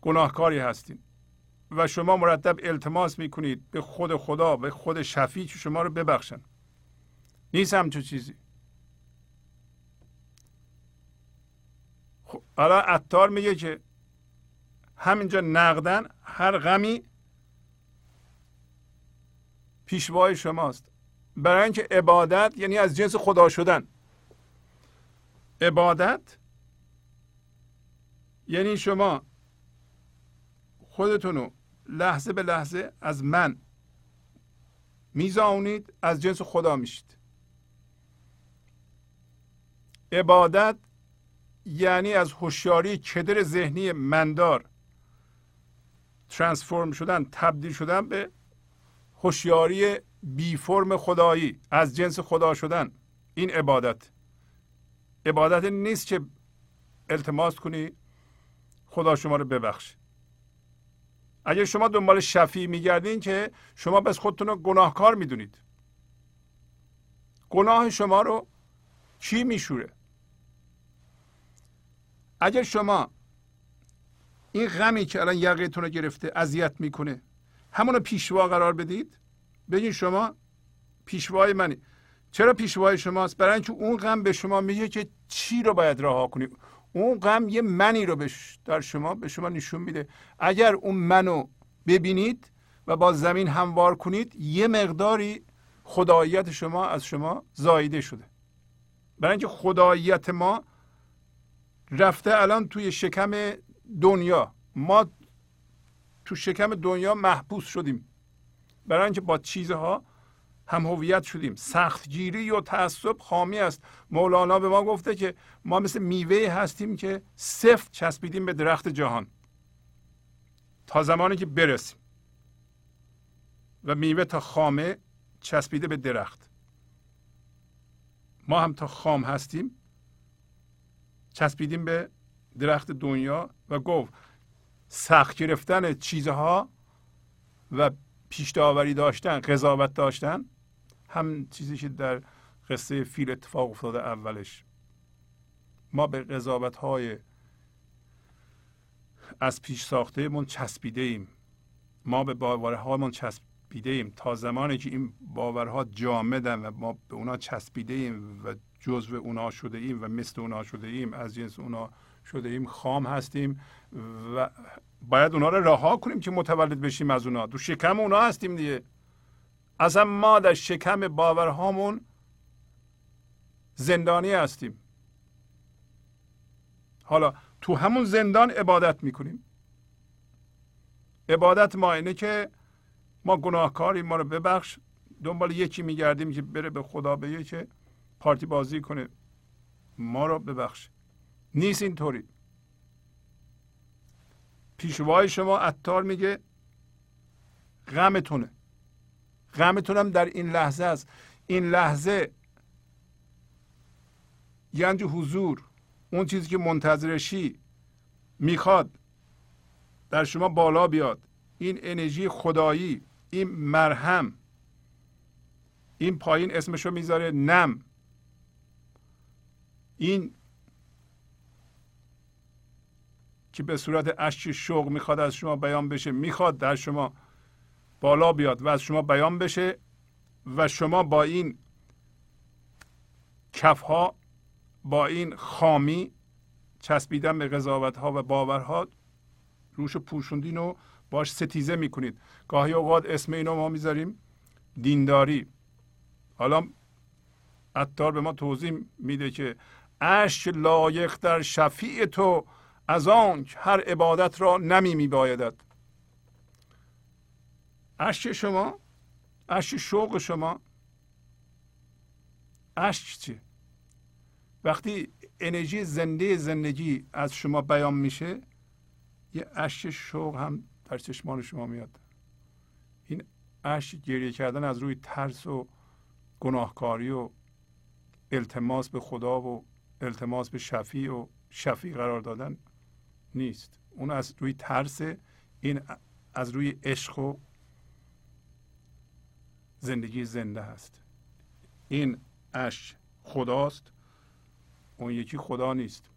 گناهکاری هستین و شما مرتب التماس میکنید به خود خدا، به خود شفیع که شما رو ببخشن. نیست همچون چیزی. حالا عطار میگه که همینجا نقدن هر غمی پیشوای شماست. برای اینکه عبادت یعنی از جنس خدا شدن. عبادت یعنی شما خودتونو لحظه به لحظه از من میزاونید، از جنس خدا میشید. عبادت یعنی از هوشیاری کدر ذهنی مندار ترانسفورم شدن، تبدیل شدن به هوشیاری بی فرم خدایی، از جنس خدا شدن. این عبادت. عبادت نیست که التماس کنی خدا شما رو ببخش. اگر شما دنبال شفیع میگردین که شما بس خودتون رو گناهکار میدونید، گناه شما رو کی میشوره؟ اگر شما این غمی که الان یقیتون رو گرفته اذیت میکنه همون رو پیشوا قرار بدید، بگین شما پیشوای منی. چرا پیشوای شماست؟ برای اینکه اون غم به شما میگه که چی رو باید رها کنی. اون غم یه منی رو در شما به شما نشون میده. اگر اون منو ببینید و با زمین هموار کنید، یه مقداری خداییت شما از شما زایده شده. برای اینکه خداییت ما رفته الان توی شکم دنیا، ما تو شکم دنیا محبوس شدیم، برای اینکه با چیزها هم هویت شدیم. سختگیری و تعصب خامی است. مولانا به ما گفته که ما مثل میوه هستیم که سفت چسبیدیم به درخت جهان تا زمانی که برسیم، و میوه تا خامه چسبیده به درخت. ما هم تا خام هستیم، چسبیدیم به درخت دنیا. و گفت سخت گرفتن چیزها و پیش داوری داشتن، قضاوت داشتن، هم چیزی که در قصه فیل اتفاق افتاده اولش. ما به قضاوت‌های از پیش ساخته من چسبیده ایم، ما به باورها من چسبیده ایم. تا زمانی که این باورها جامدن و ما به اونا چسبیده ایم و جزو اونا شده ایم و مثل اونا شده ایم، از جنس اونا شده ایم، خام هستیم و باید اونا رو رها کنیم که متولد بشیم از اونا. تو شکم اونا هستیم دیگه. اصلا ما در شکم باورهامون زندانی هستیم. حالا تو همون زندان عبادت میکنیم. عبادت ما اینه که ما گناهکاریم، ما رو ببخش. دنبال یکی میگردیم که بره به خدا بگه که پارتی بازی کنه، ما رو ببخش. نیست اینطوری. پیشوای شما عطار میگه غمتونه، غمتونم در این لحظه است. این لحظه گنج حضور، اون چیزی که منتظرشی، میخواد در شما بالا بیاد. این انرژی خدایی، این مرهم، این پایین اسمشو میذاره نم، این که به صورت اشک شوق میخواد از شما بیان بشه، میخواد در شما بالا بیاد و از شما بیان بشه و شما با این کفها، با این خامی چسبیدن به قضاوتها و باورها روش پوشوندین و باش ستیزه میکنید. گاهی اوقات اسم اینو ما میذاریم دینداری. حالا عطار به ما توضیح میده که اشک لایق در شفیع تو از آنک هر عبادت را نمی میبایدد. اشک شما، اشک شوق شما، اشک چیه؟ وقتی انرژی زنده زندگی از شما بیان میشه، یه اشک شوق هم در چشمان شما میاد. این اشک گریه کردن از روی ترس و گناهکاری و التماس به خدا و التماس به شفیع و شفیع قرار دادن نیست. اون از روی ترس، این از روی عشق و زندگی زنده هست. این عشق خداست، اون یکی خدا نیست،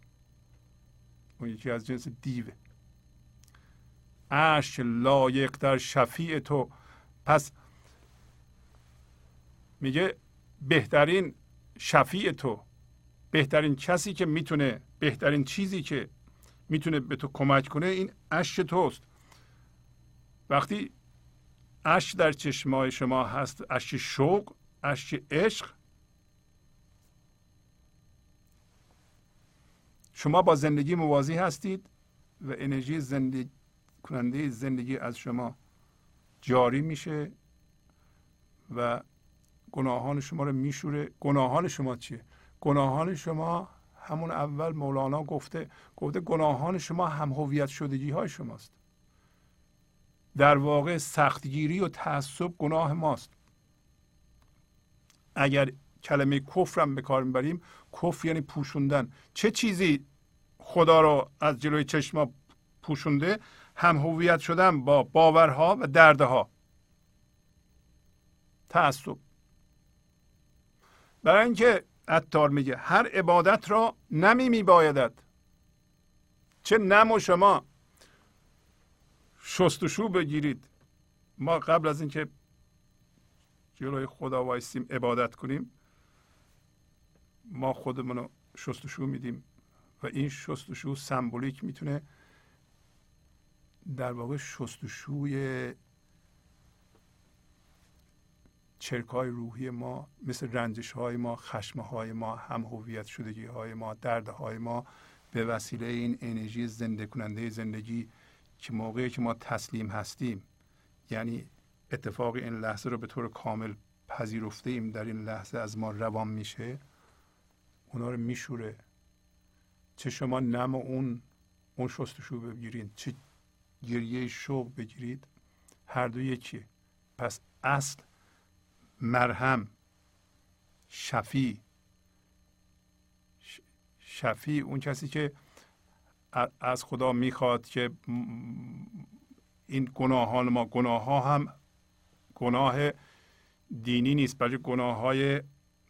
اون یکی از جنس دیوه. عشق لایق در شفیع تو. پس میگه بهترین شفیع تو، بهترین کسی که میتونه، بهترین چیزی که میتونه به تو کمک کنه، این اشک توست. وقتی اشک در چشمای شما هست، اشک شوق، اشک عشق، شما با زندگی موازی هستید و انرژی زندگی کننده زندگی از شما جاری میشه و گناهان شما رو میشوره. گناهان شما چیه؟ گناهان شما همون اول مولانا گفته گناهان شما هم هویت شدگی های شماست. در واقع سختگیری و تعصب گناه ماست. اگر کلمه کفرم به کار میبریم، کفر یعنی پوشوندن. چه چیزی خدا رو از جلوی چشما پوشونده؟ هم هویت شدن با باورها و دردها، تعصب. برای اینکه عطار میگه هر عبادت را نمی میبایدد، چه نم و شما شستشو بگیرید. ما قبل از اینکه جلوی خدا وایسیم عبادت کنیم، ما خودمونو شستشو میدیم و این شستشو سمبولیک میتونه در واقع شستشوی چرکای روحی ما، مثل رنجش‌های ما، خشم‌های ما، هم هویت شدگی‌های ما، دردهای ما، به وسیله این انرژی زنده کننده زندگی که موقعی که ما تسلیم هستیم، یعنی اتفاق این لحظه رو به طور کامل پذیرفته ایم، در این لحظه از ما روان میشه، اونا رو میشوره. چه شما نم اون شستشو بگیرید، چه گریه شوق بگیرید، هر دو یکی. پس اصل مرهم، شفیع اون کسی که از خدا میخواد که این گناهان ما، گناه ها هم گناه دینی نیست، بلکه گناه های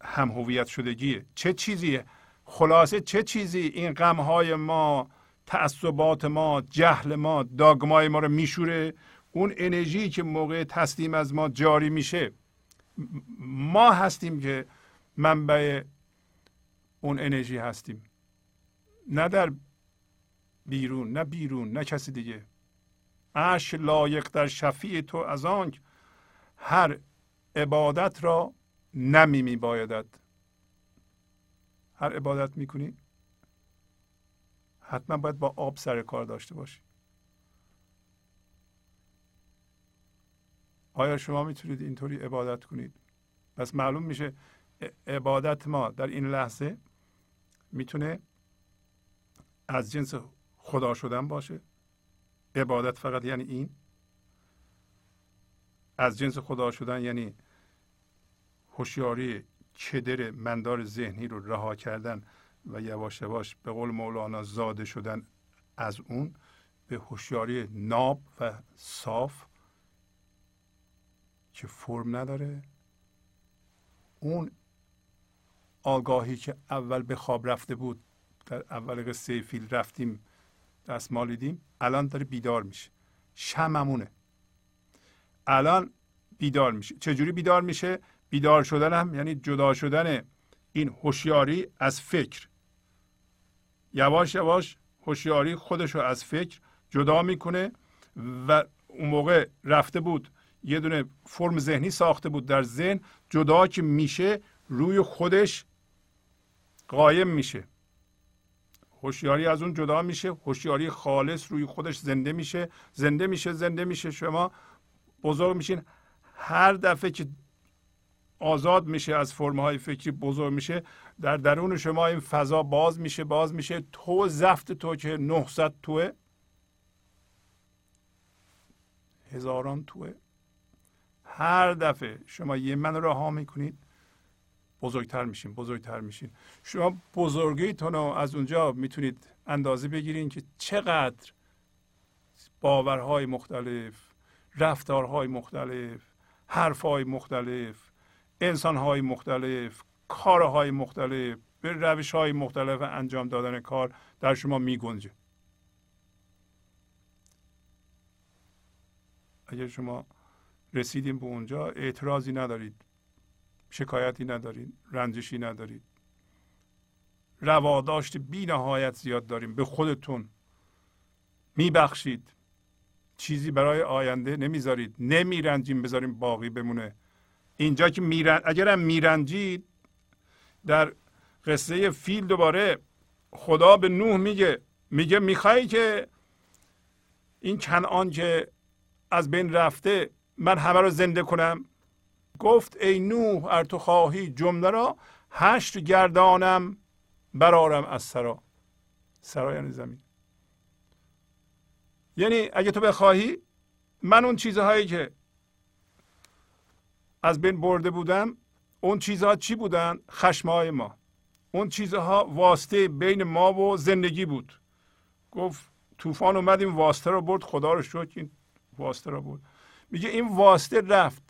هم هویت شدگیه. چه چیزیه؟ خلاصه چه چیزی این غم های ما، تعصبات ما، جهل ما، داگمای ما رو میشوره؟ اون انرژی که موقع تسلیم از ما جاری میشه. ما هستیم که منبع اون انرژی هستیم، نه در بیرون، نه بیرون، نه کسی دیگه. عرش لایق در شفیع تو از آنک هر عبادت را نمی میبایدد. هر عبادت میکنی حتما باید با آب سر کار داشته باشی. آیا شما میتونید اینطوری عبادت کنید؟ پس معلوم میشه عبادت ما در این لحظه میتونه از جنس خدا شدن باشه. عبادت فقط یعنی این، از جنس خدا شدن یعنی هوشیاری چدر مندار ذهنی رو رها کردن و یواش یواش به قول مولانا زاده شدن از اون به هوشیاری ناب و صاف که فرم نداره. اون آگاهی که اول به خواب رفته بود، در اول قصه فیل رفتیم دست مالیدیم، الان داره بیدار میشه. شمعمونه، الان بیدار میشه. چجوری بیدار میشه؟ بیدار شدن هم یعنی جدا شدن این هوشیاری از فکر. یواش یواش هوشیاری خودش رو از فکر جدا میکنه و اون موقع رفته بود یه دونه فرم ذهنی ساخته بود در ذهن، جدا که میشه روی خودش قایم میشه. هوشیاری از اون جدا میشه، هوشیاری خالص روی خودش زنده میشه، زنده میشه، زنده میشه. شما بزرگ میشین، هر دفعه که آزاد میشه از فرم‌های فکری بزرگ میشه، در درون شما این فضا باز میشه، باز میشه. تو زفت تو که 900 توه، هزاران توه. هر دفعه شما یه من رو ها میکنید، بزرگتر میشین، بزرگتر میشین. شما بزرگیتون رو از اونجا میتونید اندازه بگیرین که چقدر باورهای مختلف، رفتارهای مختلف، حرفهای مختلف، انسانهای مختلف، کارهای مختلف، به روشهای مختلف انجام دادن کار در شما میگنجه. اگر شما رسیدیم به اونجا، اعتراضی ندارید، شکایتی ندارید، رنجشی ندارید. رواداشت بی نهایت زیاد داریم به خودتون. میبخشید، چیزی برای آینده نمیذارید، نمیرنجیم بذاریم باقی بمونه. اینجا که اگرم میرنجید، در قصه فیل دوباره خدا به نوح میگه میخوایی که این کنعان که از بین رفته من همه رو زنده کنم؟ گفت ای نوح ار تو خواهی جمله را هشت گردانم برارم از سرا یعنی زمین. یعنی اگه تو بخواهی من اون چیزهایی که از بین برده بودم، اون چیزها چی بودن؟ خشمهای ما. اون چیزها واسطه بین ما و زندگی بود. گفت طوفان اومد این واسطه رو برد، خدا رو شکر این واسطه رو برد. میگه این واسطه رفت.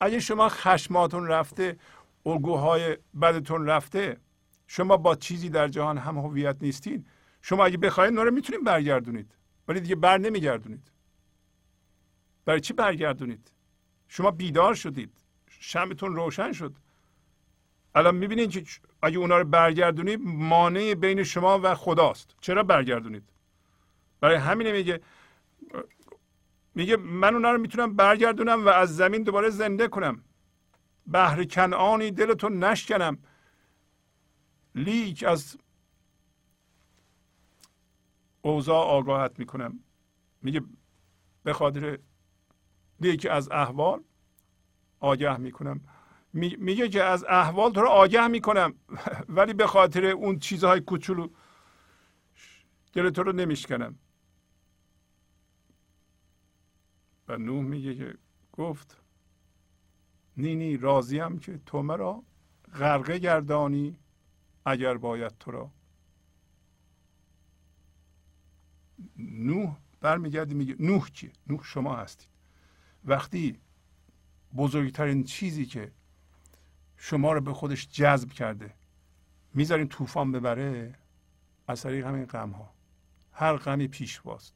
اگه شما خشماتون رفته، الگوهای بدتون رفته، شما با چیزی در جهان هم هویت نیستین. شما اگه بخواید نور میتونید برگردونید، ولی دیگه بر نمیگردونید. برای چی برگردونید؟ شما بیدار شدید، شمعتون روشن شد. الان میبینید که اگه اونا رو برگردونید، مانع بین شما و خداست. چرا برگردونید؟ برای همین میگه من اونا رو میتونم برگردونم و از زمین دوباره زنده کنم. بحر کنعانی دلتو نشکنم، لیک از اوضاع آگاهت میکنم. میگه به خاطر یکی از احوال آگه میکنم، میگه که از احوال تو رو آگه میکنم ولی به خاطر اون چیزهای کوچولو گل تو رو نمیشکنم. و نوح میگه که گفت نی راضیم که تو مرا غرقه گردانی اگر باید تو را. نوح برمیگرده میگه نوح چیه؟ نوح شما هستید. وقتی بزرگترین چیزی که شما رو به خودش جذب کرده میذارین طوفان ببره، از طریق همین غم ها، هر غمی پیشواست.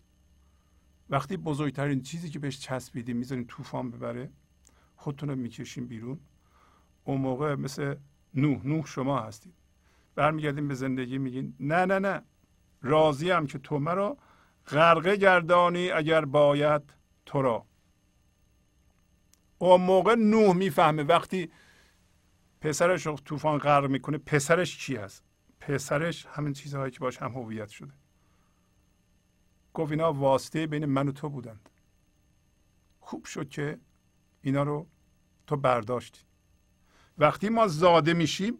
وقتی بزرگترین چیزی که بهش چسبیدیم میذارین طوفان ببره، خودتون رو میکشین بیرون. اون موقع مثل نوح شما هستید. برمیگردیم به زندگی میگین نه راضیم که تو مرا غرقه گردانی اگر باید تو را. اون موقع نوح میفهمه وقتی پسرش رو طوفان غرق میکنه پسرش چی هست. پسرش همین چیزهایی که باش هم هویت شده. گفت اینا واسطه بین من و تو بودند، خوب شد که اینا رو تو برداشتی. وقتی ما زاده میشیم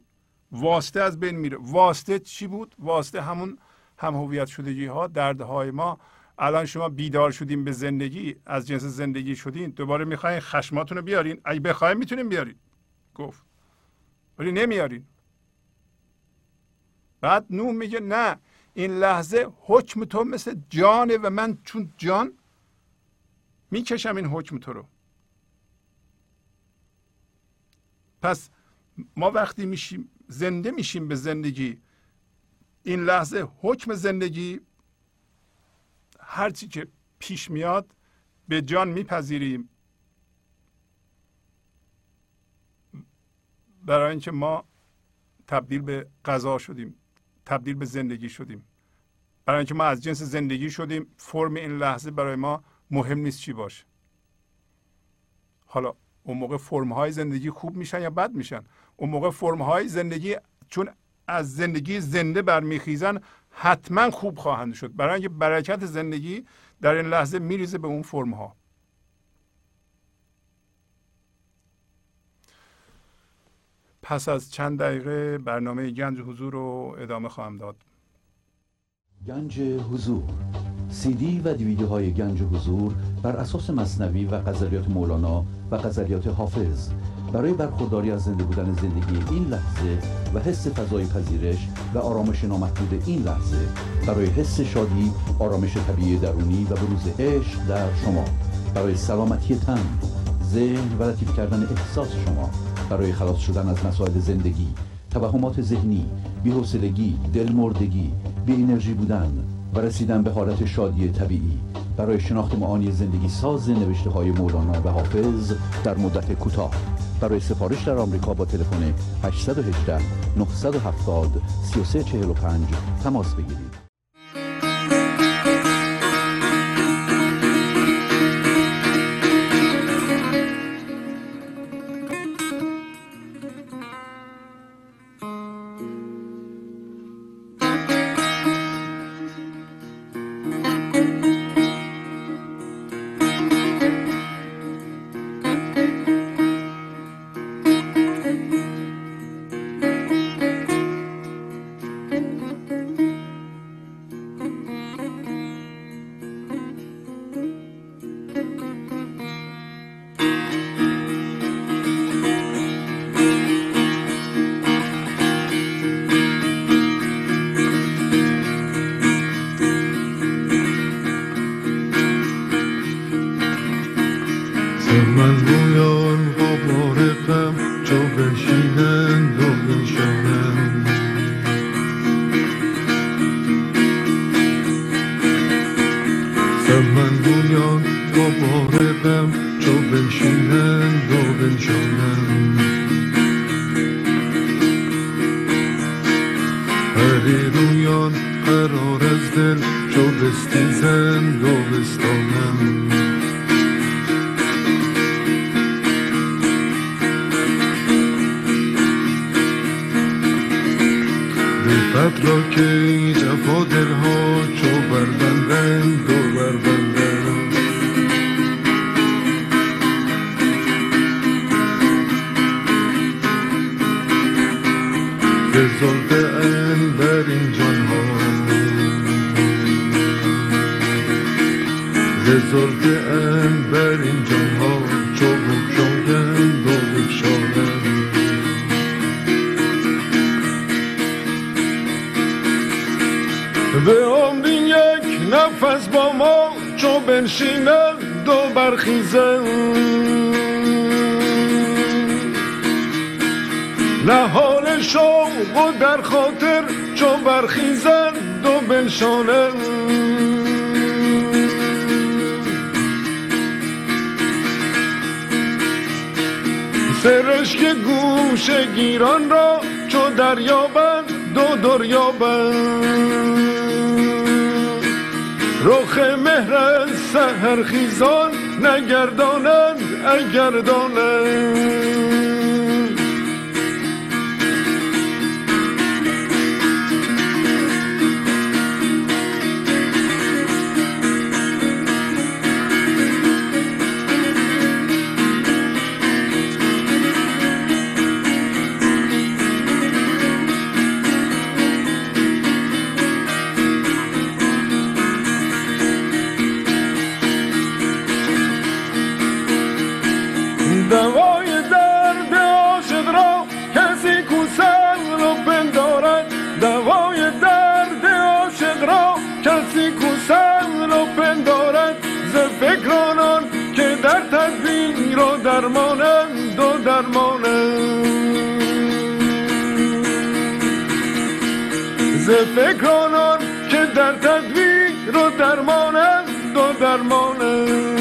واسطه از بین میره. واسطه چی بود؟ واسطه همون هم هویت شدگی ها، دردهای ما. الان شما بیدار شدیم به زندگی، از جنس زندگی شدین، دوباره میخواین خشماتون رو بیارین. اگه بخواین میتونین بیارین، گفت، ولی نمیارین. بعد نوح میگه نه، این لحظه حکم تو مثل جانه و من چون جان میکشم این حکم تو رو. پس ما وقتی میشیم زنده میشیم به زندگی، این لحظه حکم زندگی، هرچی که پیش میاد به جان میپذیریم، برای اینکه ما تبدیل به قضا شدیم، تبدیل به زندگی شدیم. برای اینکه ما از جنس زندگی شدیم، فرم این لحظه برای ما مهم نیست چی باشه. حالا اون موقع فرم‌های زندگی خوب میشن یا بد میشن. اون موقع فرم‌های زندگی چون از زندگی زنده برمیخیزن حتما خوب خواهند شد، برای اینکه برکت زندگی در این لحظه میریزه به اون فرم‌ها. پس از چند دقیقه برنامه گنج حضور رو ادامه خواهم داد. گنج حضور، سی دی و دیویدیوهای گنج حضور بر اساس مثنوی و غزلیات مولانا و غزلیات حافظ برای برخورداری از زنده بودن زندگی این لحظه و حس فضای پذیرش و آرامش نامحدود این لحظه، برای حس شادی، آرامش طبیعی درونی و بروز عشق در شما، برای سلامتی تن، ذهن و لطیف کردن احساس شما، برای خلاص شدن از مسائل زندگی، توهمات ذهنی، بی‌حوصلگی، دلمردگی، بی انرژی بودن و رسیدن به حالت شادی طبیعی، برای شناخت معانی زندگی ساز نوشته‌های مولانا و حافظ در مدت کوتاه. برای سفارش در آمریکا با تلفن 818 970 3345 تماس بگیرید. Dil ho, cho bardandem, do bardandem. زلف انور این جان ها، ز زلف انور این جان ها چوب شدند و بکشادند. به عمر یک نفس با ما چو بنشیند و برخیزند، نهار شوق و در خاطر چو برخیزند و بنشانند. سرشک گوش گیران را چو دریابند دو دریابند، رخ مهر سحرخیزان نگردانند اگر دانند. دوای درد عاشق را کسی کو سر را پندارد، دوای درد عاشق را کسی کو سر را پندارد. ز فکرانان که در تدبیر را درمانند و درمانند، ز فکرانان که در تدبیر را درمانند و درمانند.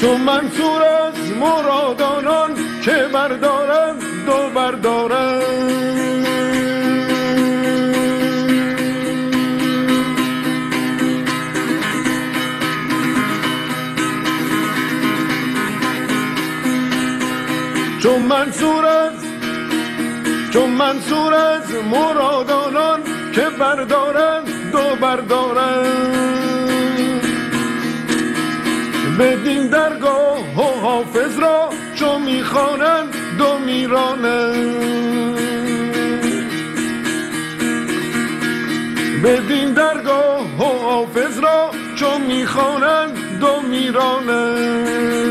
چون منصور از مرادانان که بردارند دو بردارند، چون منصور از مرادانان که بردارند دو بردارند. بدین درگاه و حافظ را چو میخوانند دو میرانند، بدین درگاه و حافظ را چو میخوانند دو میرانند.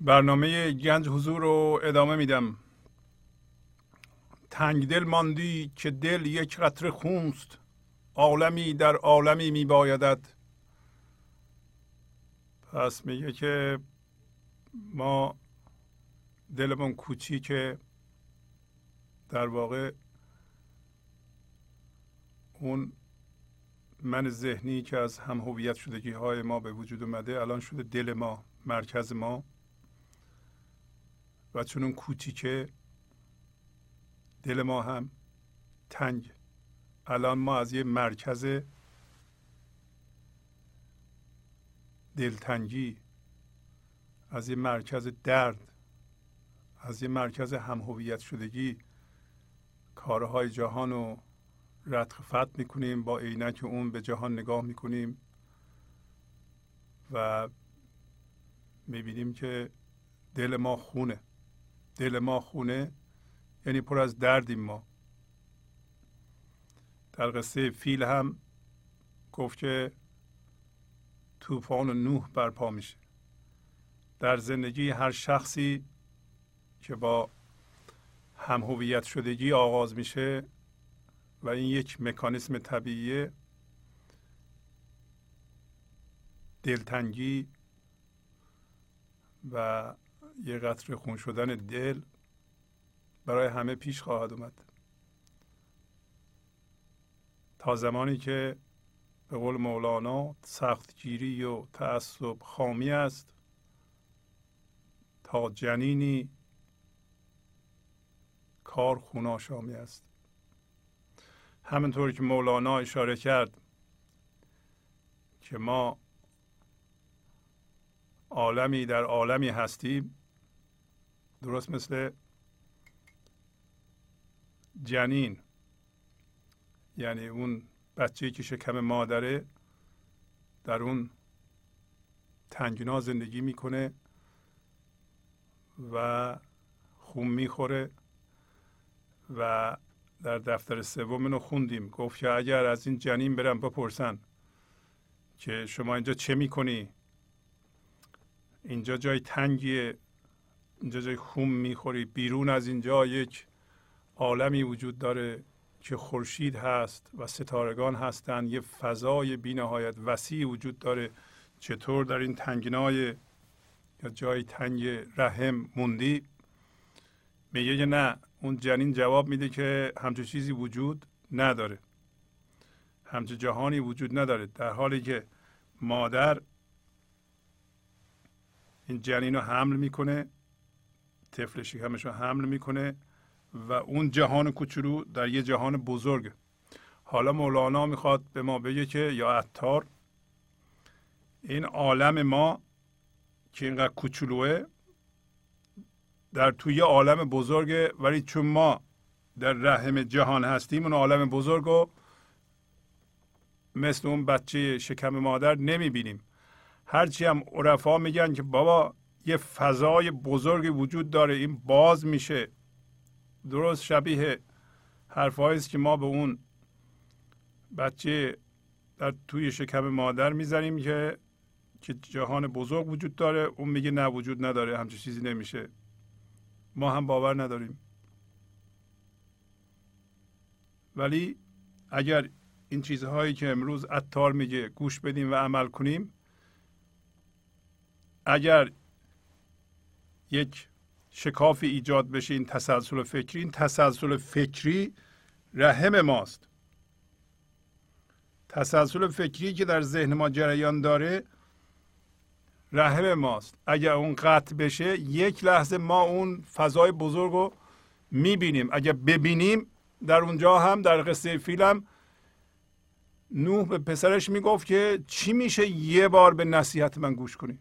برنامه گنج حضور رو ادامه میدم. تنگ دل ماندی که دل یک قطره خونست، عالمی در عالمی میبایدد. پس میگه که ما دلمون کوچیکه، در واقع اون من ذهنی که از هم هویت شدگی های ما به وجود اومده الان شده دل ما، مرکز ما، و چون اون کوچیکه دل ما هم تنگ. الان ما از یه مرکز دلتنگی، از یه مرکز درد، از یه مرکز هم‌هویت شدگی کارهای جهان و رتق فتح میکنیم، با عینک اون به جهان نگاه میکنیم و میبینیم که دل ما خونه. دل ما خونه یعنی پر از دردیم ما. در قصه فیل هم گفت که طوفان نوح برپا میشه. در زندگی هر شخصی که با هم هویت شدگی آغاز میشه و این یک مکانیسم طبیعیه، دلتنگی و یه قطره خون شدن دل برای همه پیش خواهد اومد تا زمانی که به قول مولانا سختگیری و تعصب خامی است تا جنینی کار خون آشامی است. همینطور که مولانا اشاره کرد که ما عالمی در عالمی هستیم، درست مثل جنین، یعنی اون بچه‌ای که شکم مادره در اون تنگنا زندگی میکنه و خون میخوره و در دفتر سوم اینو خوندیم، گفت که اگر از این جنین برن بپرسن که شما اینجا چه میکنی، اینجا جای تنگیه، اینجا جای خون میخوری، بیرون از اینجا یک عالمی وجود داره که خورشید هست و ستارگان هستند، یه فضای بی‌نهایت وسیع وجود داره، چطور در این تنگنای یا جای تنگ رحم موندی؟ میگه که نه، اون جنین جواب میده که همچه چیزی وجود نداره، همچه جهانی وجود نداره، در حالی که مادر این جنین رو حمل میکنه، طفل شکمش رو حمل میکنه و اون جهان کوچولو در یه جهان بزرگه. حالا مولانا میخواد به ما بگه که یا عطار، این عالم ما که اینقدر کوچولوه در توی عالم بزرگه، ولی چون ما در رحم جهان هستیم اون عالم بزرگو مثل اون بچه شکم مادر نمیبینیم. هرچی هم عرفا میگن که بابا یه فضای بزرگی وجود داره، این باز میشه، درست شبیه حرفایی است که ما به اون بچه در توی شکم مادر میزنیم که جهان بزرگ وجود داره، اون میگه نه وجود نداره، همچین چیزی نمیشه، ما هم باور نداریم. ولی اگر این چیزهایی که امروز عطار میگه گوش بدیم و عمل کنیم، اگر یک شکافی ایجاد بشه، این تسلسل فکری رحم ماست، تسلسل فکری که در ذهن ما جریان داره رحم ماست. اگر اون قطع بشه، یک لحظه ما اون فضای بزرگ رو میبینیم. اگر ببینیم، در اونجا هم در قصه فیلم نوح به پسرش میگفت که چی میشه یه بار به نصیحت من گوش کنی؟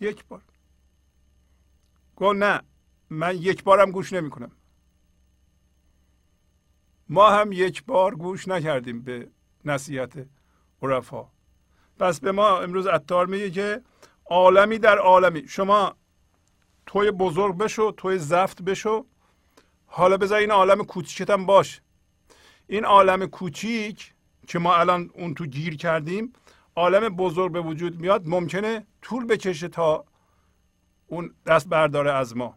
یک بار. گفت نه، من یک بارم گوش نمی کنم. ما هم یک بار گوش نکردیم به نصیحت عرفا. پس به ما امروز عطار میگه که عالمی در عالمی، شما توی بزرگ بشو، توی زفت بشو، حالا بذار این عالم کوچیکت هم باش. این عالم کوچیک که ما الان اون تو گیر کردیم، عالم بزرگ به وجود میاد، ممکنه طول بکشه تا اون دست برداره از ما.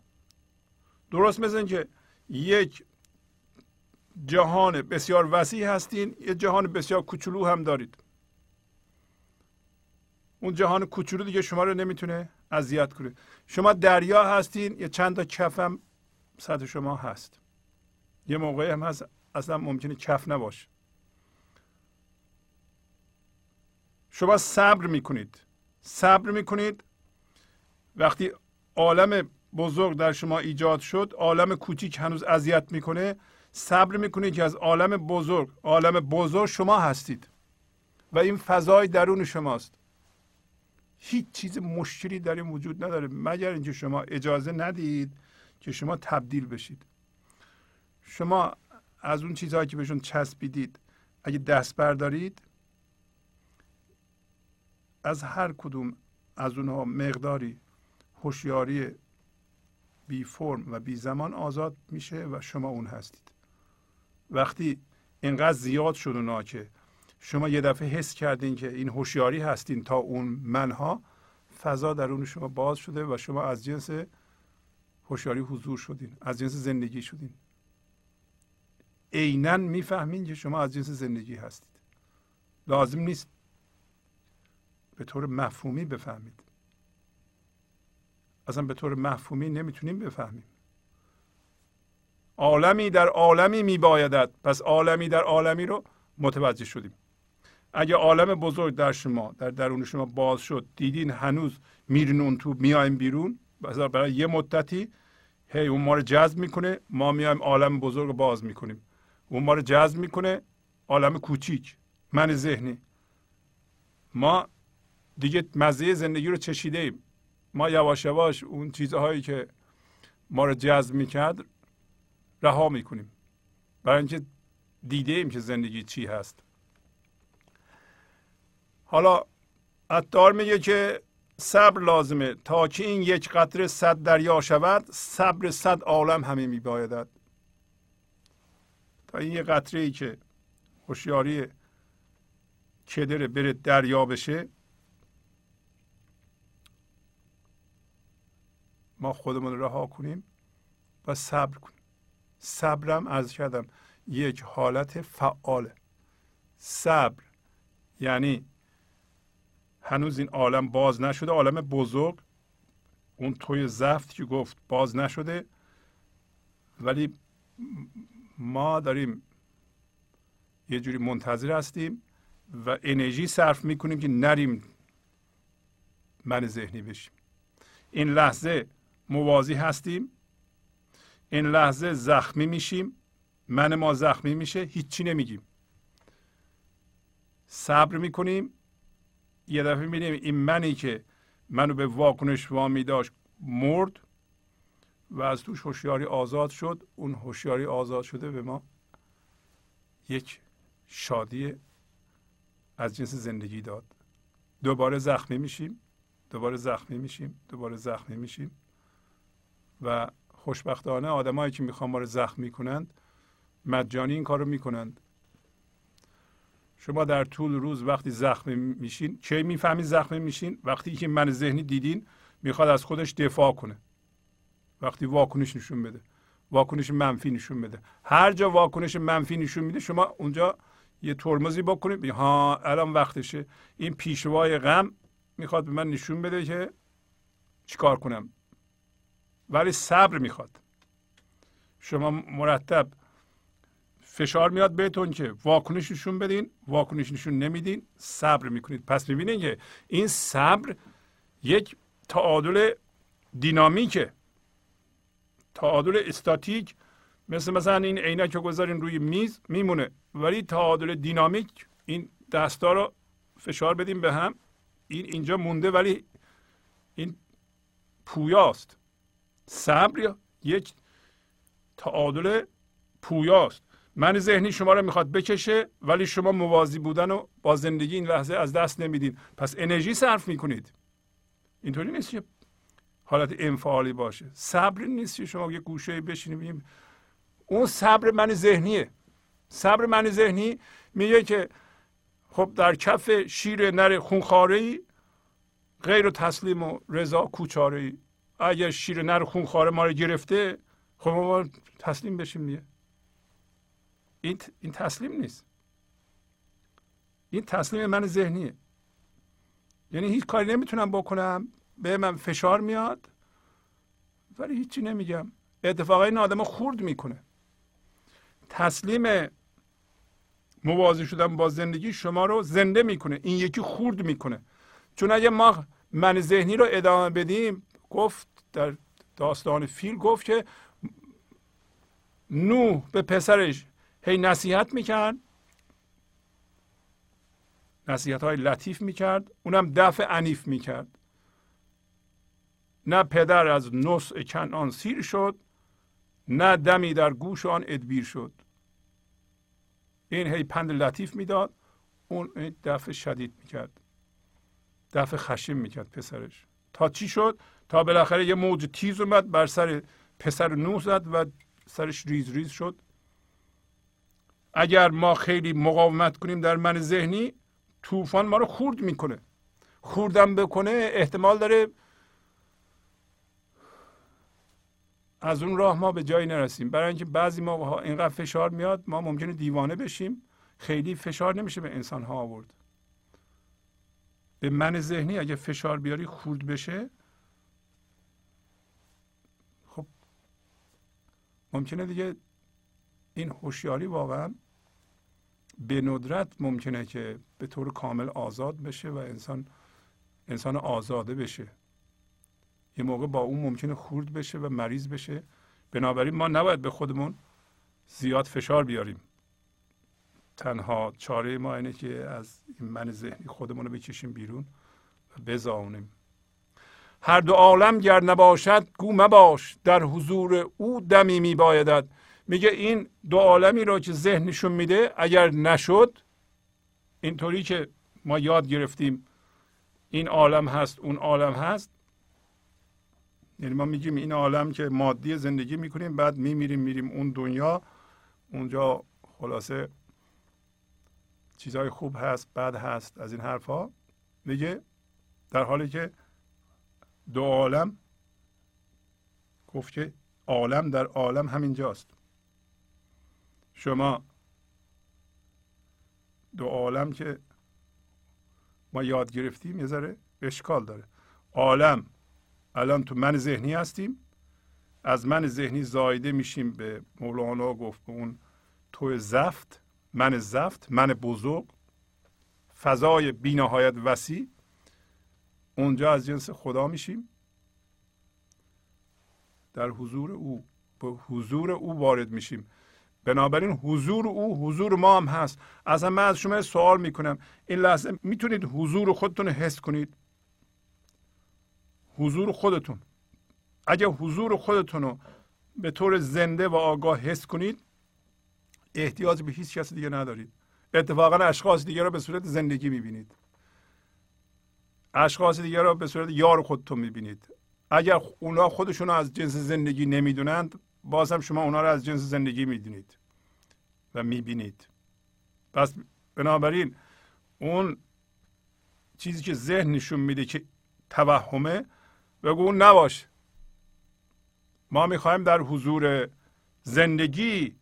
درست مثل این که یک جهان بسیار وسیع هستین، یک جهان بسیار کوچولو هم دارید. اون جهان کوچولو دیگه شما رو نمیتونه اذیت کنه. شما دریا هستین، یه چند تا کف هم سطح شما هست. یه موقعی هم هست اصلا ممکنه کف نباشه. شما صبر میکنید وقتی عالم بزرگ در شما ایجاد شد، عالم کوچیک هنوز اذیت میکنه، صبر میکنید که از عالم بزرگ شما هستید و این فضای درون شماست. هیچ چیز مشکلی در این وجود نداره، مگر اینکه شما اجازه ندید که شما تبدیل بشید. شما از اون چیزهایی که بهشون چسبیدید اگه دست بردارید، از هر کدوم از اونها مقداری هوشیاری بی فرم و بی زمان آزاد میشه و شما اون هستید. وقتی اینقدر زیاد شد اونا که شما یه دفعه حس کردین که این هوشیاری هستین تا اون منها، فضا درون شما باز شده و شما از جنس هوشیاری حضور شدین، از جنس زندگی شدین. عیناً میفهمین که شما از جنس زندگی هستید. لازم نیست به طور مفهومی بفهمید. اصلا به طور مفهومی نمیتونیم بفهمیم. عالمی در عالمی میبایدت، پس عالمی در عالمی رو متوجه شدیم. اگه عالم بزرگ در شما، در درون شما باز شد، دیدین هنوز میرین اون تو، میایم بیرون، مثلا برای یه مدتی هی اون ما رو جذب میکنه، ما میایم عالم بزرگ رو باز میکنیم. اون ما رو جذب میکنه، عالم کوچیک، من ذهنی. ما دیگه مزه زندگی رو چشیده ایم. ما یواش یواش اون چیزهایی که ما رو جذب میکرد رها میکنیم. برای اینکه دیده ایم که زندگی چی هست. حالا عطار میگه که صبر لازمه تا که این یک قطره 100 دریا شود، صبر 100 عالم همه میبایدد. تا این یک قطره ای که هوشیاری کدره بره دریا بشه، ما خودمون رها کنیم و صبر کنیم. صبرم عرض کردم یک حالت فعاله. صبر یعنی هنوز این عالم باز نشده، عالم بزرگ، اون توی زفت که گفت باز نشده، ولی ما داریم یه جوری منتظر هستیم و انرژی صرف میکنیم که نریم من ذهنی بشیم. این لحظه موازی هستیم، این لحظه زخمی میشیم، من ما زخمی میشه، هیچی نمیگیم، صبر میکنیم. یه دفعه می‌بینیم این منی که منو به واکنش وامی داشت مرد و از توش هوشیاری آزاد شد. اون هوشیاری آزاد شده به ما یک شادی از جنس زندگی داد. دوباره زخمی میشیم، دوباره زخمی میشیم، دوباره زخمی میشیم و خوشبختانه آدمایی که میخوان ما رو زخمی کنند مجانی این کارو میکنند. شما در طول روز وقتی زخمی میشین، چه میفهمید زخمی میشین؟ وقتی که من ذهنی دیدین میخواد از خودش دفاع کنه، وقتی واکنش نشون بده، واکنش منفی نشون بده. هر جا واکنش منفی نشون میده شما اونجا یه ترمزی بکنید، ها الان وقتشه. این پیشوای غم میخواد به من نشون بده که چیکار کنم، ولی صبر میخواد. شما مرتب فشار میاد بهتون که واکنش نشون بدین، واکنش نشون نمیدین، صبر میکنید. پس میبینین که این صبر یک تعادل دینامیکه، تعادل استاتیک. مثلا این عینک رو گذارین روی میز میمونه، ولی تعادل دینامیک، این دستا رو فشار بدیم به هم، این اینجا مونده ولی این پویاست. صبر یک تعادل پویاست. من ذهنی شما رو میخواد بکشه، ولی شما موازی بودن و با زندگی این لحظه از دست نمیدین، پس انرژی صرف میکنید. اینطوری نیست که حالت انفعالی باشه. صبر نیست که شما یه گوشه بشینیم. اون صبر من ذهنیه. صبر من ذهنی میگه که خب در کف شیر نر خونخواره‌ای غیر تسلیم و رضا کوچاره‌ای. اگه شیر نر خونخواره ما رو گرفته، خب ما تسلیم بشیم دیگه. این تسلیم نیست. این تسلیم من ذهنیه. یعنی هیچ کاری نمیتونم بکنم، به من فشار میاد ولی هیچی نمیگم. اتفاقا این آدمو خرد میکنه. تسلیم موازی شدن با زندگی شما رو زنده میکنه، این یکی خرد میکنه. چون اگه ما من ذهنی رو ادامه بدیم، گفت در داستان فیل گفت که نوح به پسرش هی نصیحت میکرد، نصیحت های لطیف میکرد، اونم دفع عنیف میکرد. نه پدر از نصح کنعان سیر شد، نه دمی در گوش آن ادبیر شد. این هی پند لطیف میداد، اون دفع شدید میکرد، دفع خشم میکرد پسرش. تا چی شد؟ تا بالاخره یه موج تیز اومد بر سر پسر نوح زد و سرش ریز ریز شد. اگر ما خیلی مقاومت کنیم در من ذهنی، طوفان ما رو خورد میکنه. خوردن بکنه احتمال داره از اون راه ما به جایی نرسیم. برای اینکه بعضی ما اینقدر فشار میاد ما ممکنه دیوانه بشیم. خیلی فشار نمیشه به انسان ها آورد. به من ذهنی اگه فشار بیاری خورد بشه، خب ممکنه دیگه این هوشیاری واقعا به ندرت ممکنه که به طور کامل آزاد بشه و انسان آزاده بشه. یه موقع با اون ممکنه خورد بشه و مریض بشه. بنابراین ما نباید به خودمون زیاد فشار بیاریم. تنها چاره ما اینه که از این من ذهنی خودمون رو بکشیم بیرون و بزاونیم. هر دو عالم گر نباشد گو مباش، در حضور او دمی میبایدد. میگه این دو عالمی رو که ذهنشون میده اگر نشد، اینطوری که ما یاد گرفتیم این عالم هست اون عالم هست، یعنی ما میگیم این عالم که مادی زندگی میکنیم، بعد میمیریم میریم اون دنیا، اونجا خلاصه چیزهای خوب هست بد هست از این حرفا، میگه در حالی که دو عالم، گفت که عالم در عالم همینجاست. شما دو عالم که ما یاد گرفتیم یه ذره اشکال داره. عالم الان تو من ذهنی هستیم، از من ذهنی زایده میشیم به مولانا گفت به اون تو زفت، من زفت، من بزرگ، فضای بی نهایت وسیع، اونجا از جنس خدا میشیم، در حضور او، به حضور او وارد میشیم. بنابراین حضور او حضور ما هم هست. اصلا من از شما سوال میکنم این لحظه میتونید حضور خودتون حس کنید؟ حضور خودتون اگه حضور خودتون رو به طور زنده و آگاه حس کنید، احتیاج به هیچ کس دیگه ندارید. اتفاقا اشخاص دیگه رو به صورت زندگی میبینید، اشخاص دیگه رو به صورت یار خودتون میبینید. اگر اونا خودشون رو از جنس زندگی نمیدونند، باز هم شما اونا رو از جنس زندگی میدونید و میبینید. پس بنابراین اون چیزی که ذهن نشون میده که توهمه، بگو اون نباش. ما میخوایم در حضور زندگی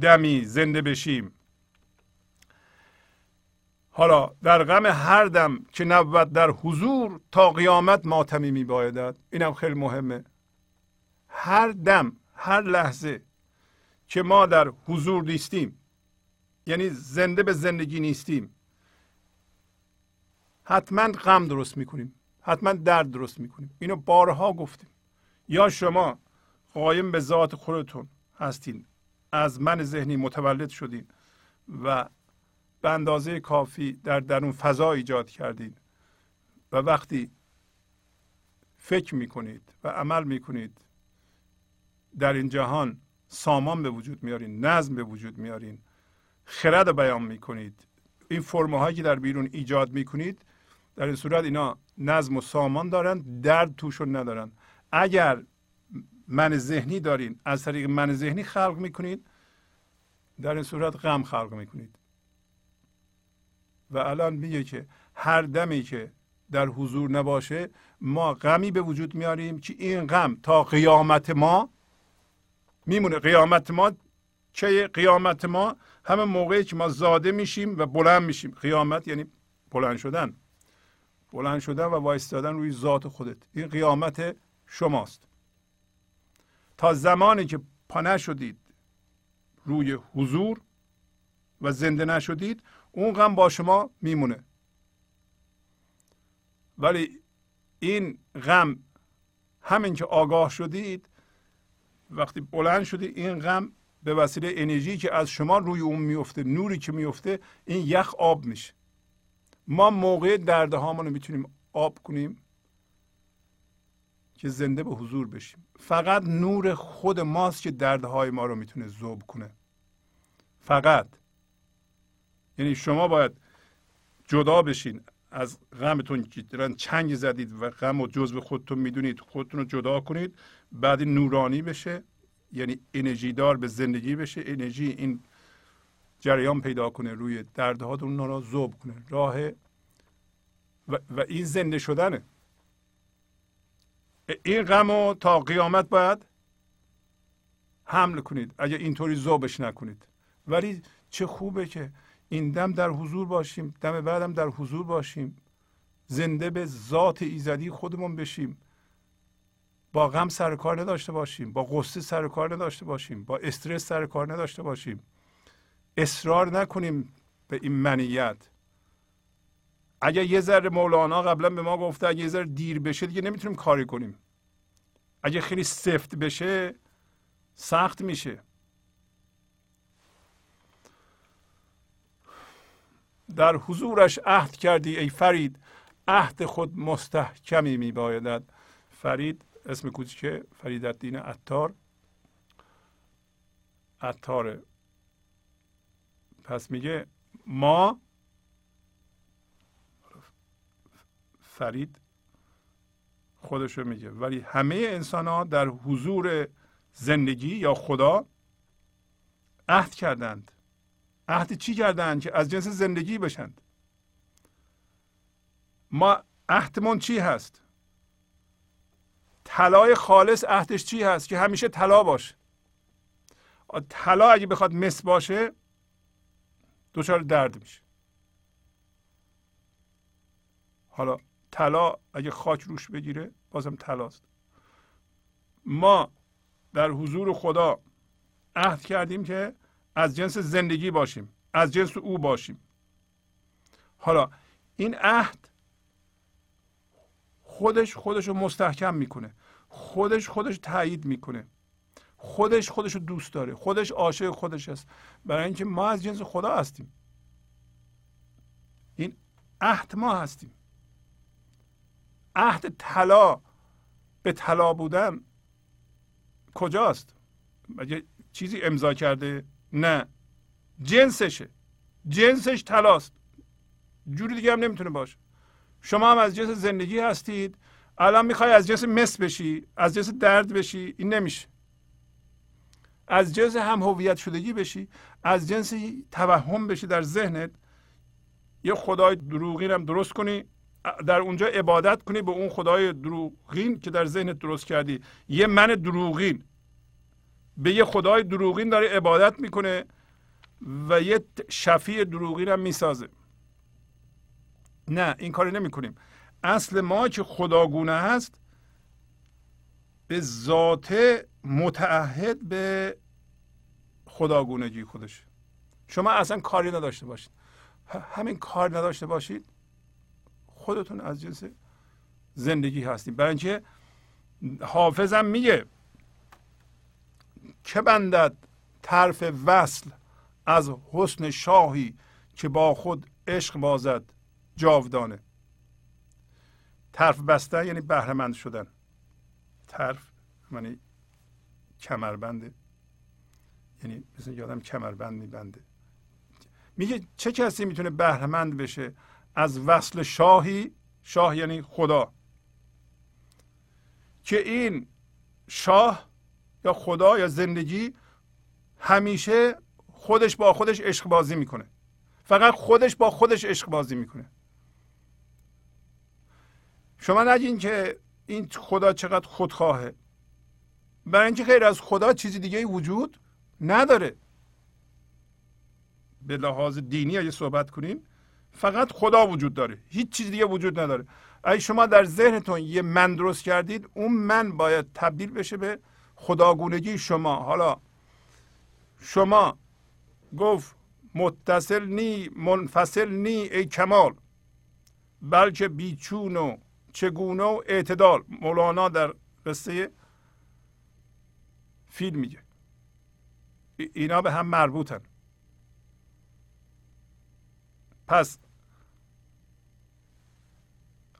دمی زنده بشیم. حالا در غم هر دم که نبود در حضور، تا قیامت ماتمی میبایدد. اینم خیلی مهمه. هر دم، هر لحظه که ما در حضور نیستیم، یعنی زنده به زندگی نیستیم، حتما غم درست میکنیم، حتما درد درست میکنیم. اینو بارها گفتیم. یا شما قایم به ذات خودتون هستین، از من ذهنی متولد شدین و به اندازه کافی در درون فضا ایجاد کردین و وقتی فکر میکنید و عمل میکنید در این جهان سامان به وجود میارین، نظم به وجود میارین، خرد رو بیان میکنید، این فرم‌هایی که در بیرون ایجاد میکنید، در این صورت اینا نظم و سامان دارن، درد توشون ندارن. اگر من ذهنی دارین، از طریق من ذهنی خلق میکنید، در این صورت غم خلق میکنید. و الان میگه که هر دمی که در حضور نباشه ما غمی به وجود میاریم که این غم تا قیامت ما میمونه. قیامت ما چه؟ قیامت ما همه موقعی که ما زاده میشیم و بلند میشیم. قیامت یعنی بلند شدن، بلند شدن و وایستادن روی ذات خودت. این قیامت شماست. تا زمانی که پناه شدید روی حضور و زنده نشدید، اون غم با شما میمونه. ولی این غم همین که آگاه شدید، وقتی بلند شدید، این غم به وسیله انرژی که از شما روی اون میفته، نوری که میفته، این یخ آب میشه. ما موقع دردهامون رو میتونیم آب کنیم که زنده به حضور بشیم. فقط نور خود ماست که دردهای ما رو میتونه ذوب کنه. فقط یعنی شما باید جدا بشین از غمتون که دارن چنگ زدید و غم و جزء خودتون میدونید، خودتون رو جدا کنید، بعد نورانی بشه، یعنی انرژی دار به زندگی بشه، انرژی این جریان پیدا کنه روی دردهاتون، اونا را ذوب کنه. راه و این زنده شدنه. این غم رو تا قیامت باید حمل کنید اگه اینطوری ذوبش نکنید. ولی چه خوبه که این دم در حضور باشیم، دم بعدم در حضور باشیم، زنده به ذات ایزدی خودمون بشیم، با غم سر کار نداشته باشیم، با غصه سر کار نداشته باشیم، با استرس سر کار نداشته باشیم، اصرار نکنیم به این منیت. اگه یه ذره مولانا قبلا به ما گفته اگه یه ذره دیر بشه دیگه نمیتونیم کاری کنیم، اگه خیلی سفت بشه سخت میشه. در حضورش عهد کردی ای فرید، عهد خود مستحکمی میبایدد. فرید اسم کوچکه فریدالدین عطار، عطاره. پس میگه ما فرید خودشو میگه، ولی همه انسان ها در حضور زندگی یا خدا عهد کردند. عهد چی کردند؟ که از جنس زندگی بشند. ما عهدمون چی هست؟ طلای خالص عهدش چی هست؟ که همیشه طلا باشه. طلا اگه بخواد مس باشه دچار درد میشه. حالا طلا اگه خاک روش بگیره بازم طلاست. ما در حضور خدا عهد کردیم که از جنس زندگی باشیم، از جنس او باشیم. حالا این عهد خودش رو مستحکم میکنه، خودش تایید میکنه، خودش رو دوست داره، خودش عاشق خودش است، برای اینکه ما از جنس خدا هستیم. این عهد ما هستیم. عهد طلا به طلا بودن کجاست؟ مگه چیزی امضا کرده؟ نه، جنسشه، جنسش طلاست، جوری دیگه هم نمیتونه باشه. شما هم از جنس زندگی هستید، الان میخوای از جنس مس بشی، از جنس درد بشی، این نمیشه. از جنس هم هویت شدگی بشی، از جنس توهم بشی، در ذهنت یه خدای دروغین هم درست کنی، در اونجا عبادت کنی به اون خدای دروغین که در ذهنت درست کردی. یه من دروغین به یه خدای دروغین داره عبادت میکنه و یه شفیع دروغین هم میسازه. نه، این کاری نمیکنیم. اصل ما که خداگونه هست، به ذاته متعهد به خداگونگی خودش. شما اصلا کاری نداشته باشید، همین کار نداشته باشید، خودتون از جنس زندگی هستید. برای اینکه حافظم میگه که بندد طرف وصل از حسن شاهی که با خود عشق بازد جاودانه. طرف بستن یعنی بهره‌مند شدن، طرف یعنی کمربنده، یعنی مثل یادم کمربند میبنده. میگه چه کسی میتونه بهره‌مند بشه از وصل شاهی، شاه یعنی خدا، که این شاه یا خدا یا زندگی همیشه خودش با خودش عشق بازی میکنه، فقط خودش با خودش عشق بازی میکنه. شما نگین که این خدا چقدر خودخواهه، برای اینکه غیر از خدا چیزی دیگه وجود نداره. به لحاظ دینی اگه صحبت کنیم فقط خدا وجود داره، هیچ چیز دیگه وجود نداره. اگه شما در ذهنتون یه من درست کردید، اون من باید تبدیل بشه به خداگونگی شما. حالا شما گفت متصل نی منفصل نی ای کمال، بلکه بیچون و چگونه و اعتدال. مولانا در قصه فیل میگه اینا به هم مربوطن. پس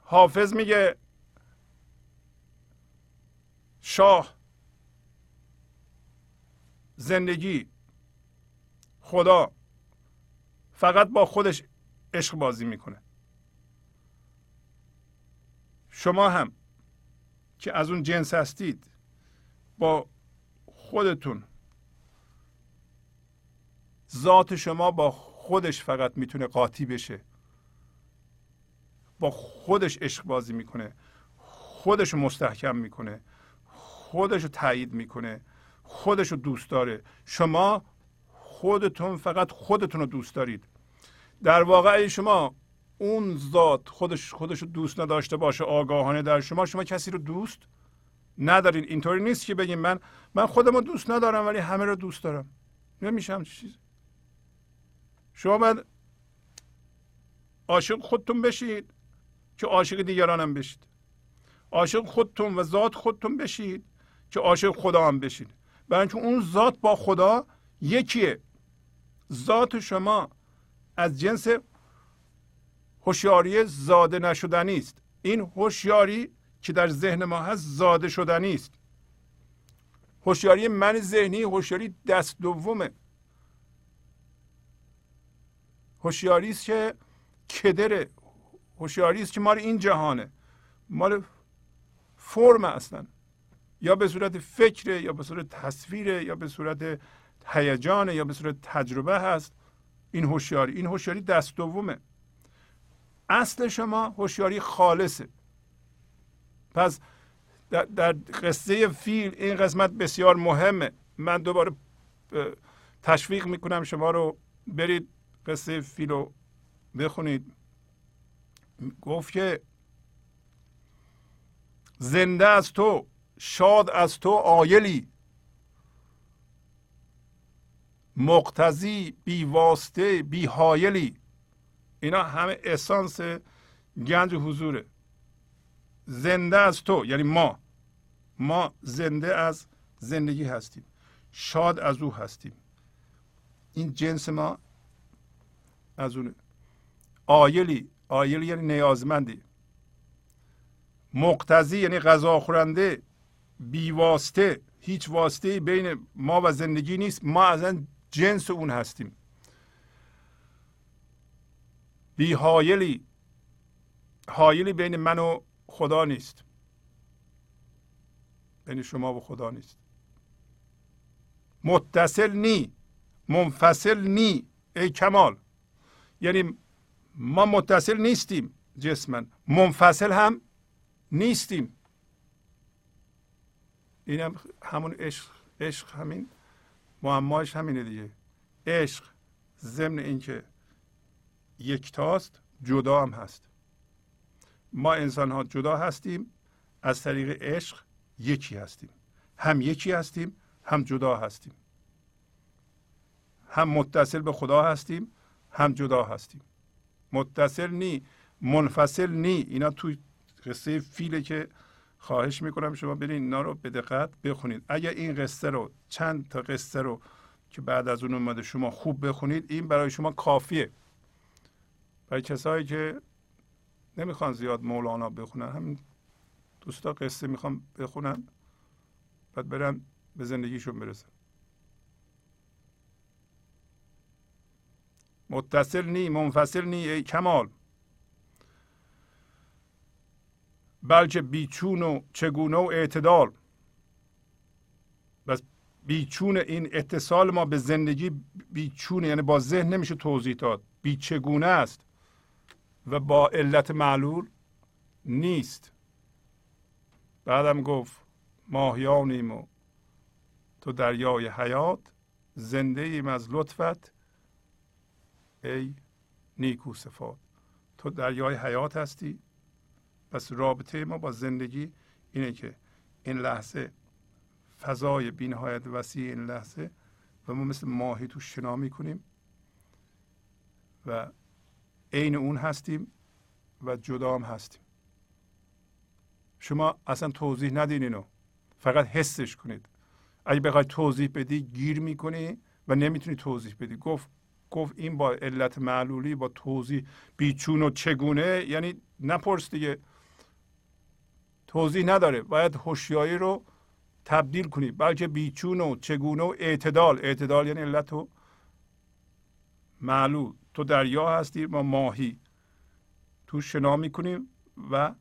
حافظ میگه شاه، زندگی، خدا فقط با خودش عشق بازی میکنه. شما هم که از اون جنس هستید با خودتون، ذات شما با خودش فقط میتونه قاطی بشه، با خودش عشق بازی میکنه، خودشو مستحکم میکنه، خودشو تایید میکنه، خودشو دوست داره. شما خودتون فقط خودتون رو دوست دارید. در واقع شما اون ذات خودشو دوست نداشته باشه آگاهانه در شما کسی رو دوست ندارین. اینطوری نیست که بگیم من خودم رو دوست ندارم ولی همه رو دوست دارم. نمیشم چیز. شما باید عاشق خودتون بشید که عاشق دیگران هم بشید. عاشق خودتون و ذات خودتون بشید که عاشق خدا هم بشید. برای اینکه اون ذات با خدا یکیه. ذات شما از جنس هوشیاری زاده نشدنی است. این هوشیاری که در ذهن ما هست زاده شدنی است. هوشیاری من ذهنی هوشیاری دست دومه. هوشیاری است که کدره، هوشیاری است که مال این جهانه، مال فرم اصلا، یا به صورت فکره یا به صورت تصویره یا به صورت هیجانه یا به صورت تجربه هست. این هوشیاری دست دومه. اصل شما هوشیاری خالصه. پس در قصه فیل این قسمت بسیار مهمه. من دوباره تشویق میکنم شما رو برید قصه فیل رو بخونید. گفت که زنده از تو، شاد از تو عایلی، مقتضی، بی واسطه، بی حایلی. اینا همه اسانس گنج حضوره. زنده از تو یعنی ما زنده از زندگی هستیم، شاد از او هستیم، این جنس ما از اونه. عایلی یعنی نیازمندی، مقتضی یعنی غذا خورنده، بی واسطه، هیچ واسطه‌ای بین ما و زندگی نیست، ما اصلا جنس اون هستیم. بی حایلی، حایلی بین من و خدا نیست، بین شما و خدا نیست. متصل نی، منفصل نی، ای کمال. یعنی ما متصل نیستیم جسمن، منفصل هم نیستیم. این هم همون عشق همین معماش همینه دیگه. عشق ضمن اینکه یکتاست جدا هم هست. ما انسان ها جدا هستیم، از طریق عشق یکی هستیم. هم یکی هستیم، هم جدا هستیم. هم متصل به خدا هستیم، هم جدا هستیم. متصل نی، منفصل نی. اینا توی قصه فیله که خواهش میکنم شما برید اینا رو به دقت بخونید. اگر این قصه رو، چند تا قصه رو که بعد از اون اومده شما خوب بخونید، این برای شما کافیه. برای کسایی که نمیخوان زیاد مولانا بخونن، همین دوستا قصه میخوان بخونن بعد برن به زندگیشون برسن. متصل نی، منفصل نی، ای کمال. بلکه بیچون و چگونه و اعتدال. بس بیچون این اتصال ما به زندگی بیچونه، یعنی با ذهن نمیشه توضیح داد. بیچگونه است و با علت معلول نیست. بعدم گفت ماهیانیم و تو دریای حیات، زنده ایم از لطفت ای نیکو صفات. تو دریای حیات هستی. پس رابطه ما با زندگی اینه که این لحظه، فضای بی‌نهایت وسیع این لحظه، و ما مثل ماهی تو شنا میکنیم و عین اون هستیم و جدا هم هستیم. شما اصلا توضیح ندین اینو، فقط حسش کنید. اگه بخوای توضیح بدی گیر میکنی و نمیتونی توضیح بدی. گفت این با علت معلولی، با توضیح، بیچون و چگونه، یعنی نپرس دیگه، توضیح نداره. باید هوشیاری رو تبدیل کنی. بلکه بیچون و چگونه و اعتدال. اعتدال یعنی علت و معلول. تو دریا هستی ما ماهی، تو شنا میکنیم و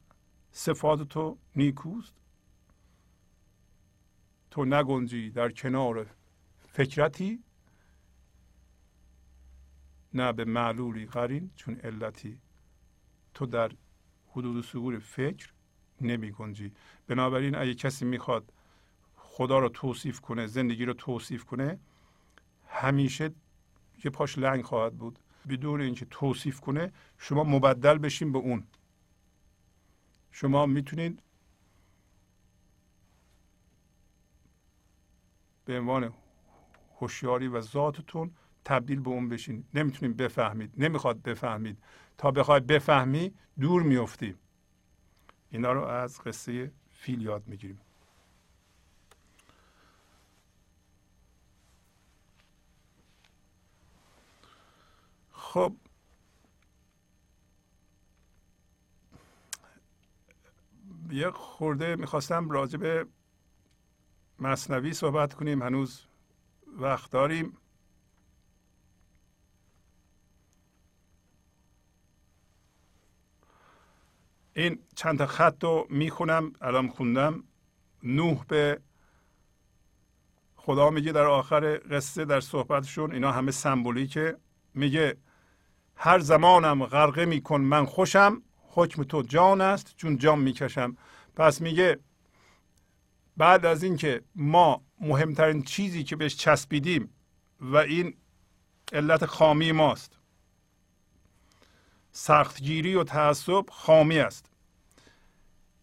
صفات تو نیکوست. تو نگنجی در کنار فکرتی، نه به معلولی قرین چون علتی. تو در حدود صغور فکر نمی گنجی. بنابراین اگه کسی میخواد خدا رو توصیف کنه، زندگی رو توصیف کنه، همیشه یه پاش لنگ خواهد بود. بدون اینکه توصیف کنه شما مبدل بشین به اون. شما میتونید به عنوان هوشیاری و ذاتتون تبدیل به اون بشین. نمیتونید بفهمید، نمیخواد بفهمید. تا بخوای بفهمی دور میفتی. اینا رو از قصه فیل یاد میگیریم. خب یه خورده میخواستم راجع به مثنوی صحبت کنیم، هنوز وقت داریم. این چند تا خط رو میخونم، الان خوندم. نوح به خدا میگه در آخر قصه، در صحبتشون، اینا همه سمبولیکه، میگه هر زمانم غرقه میکن من خوشم، حکم تو جان است چون جان میکشم. پس میگه بعد از اینکه ما مهمترین چیزی که بهش چسبیدیم و این علت خامی ماست، سختگیری و تعصب خامی است،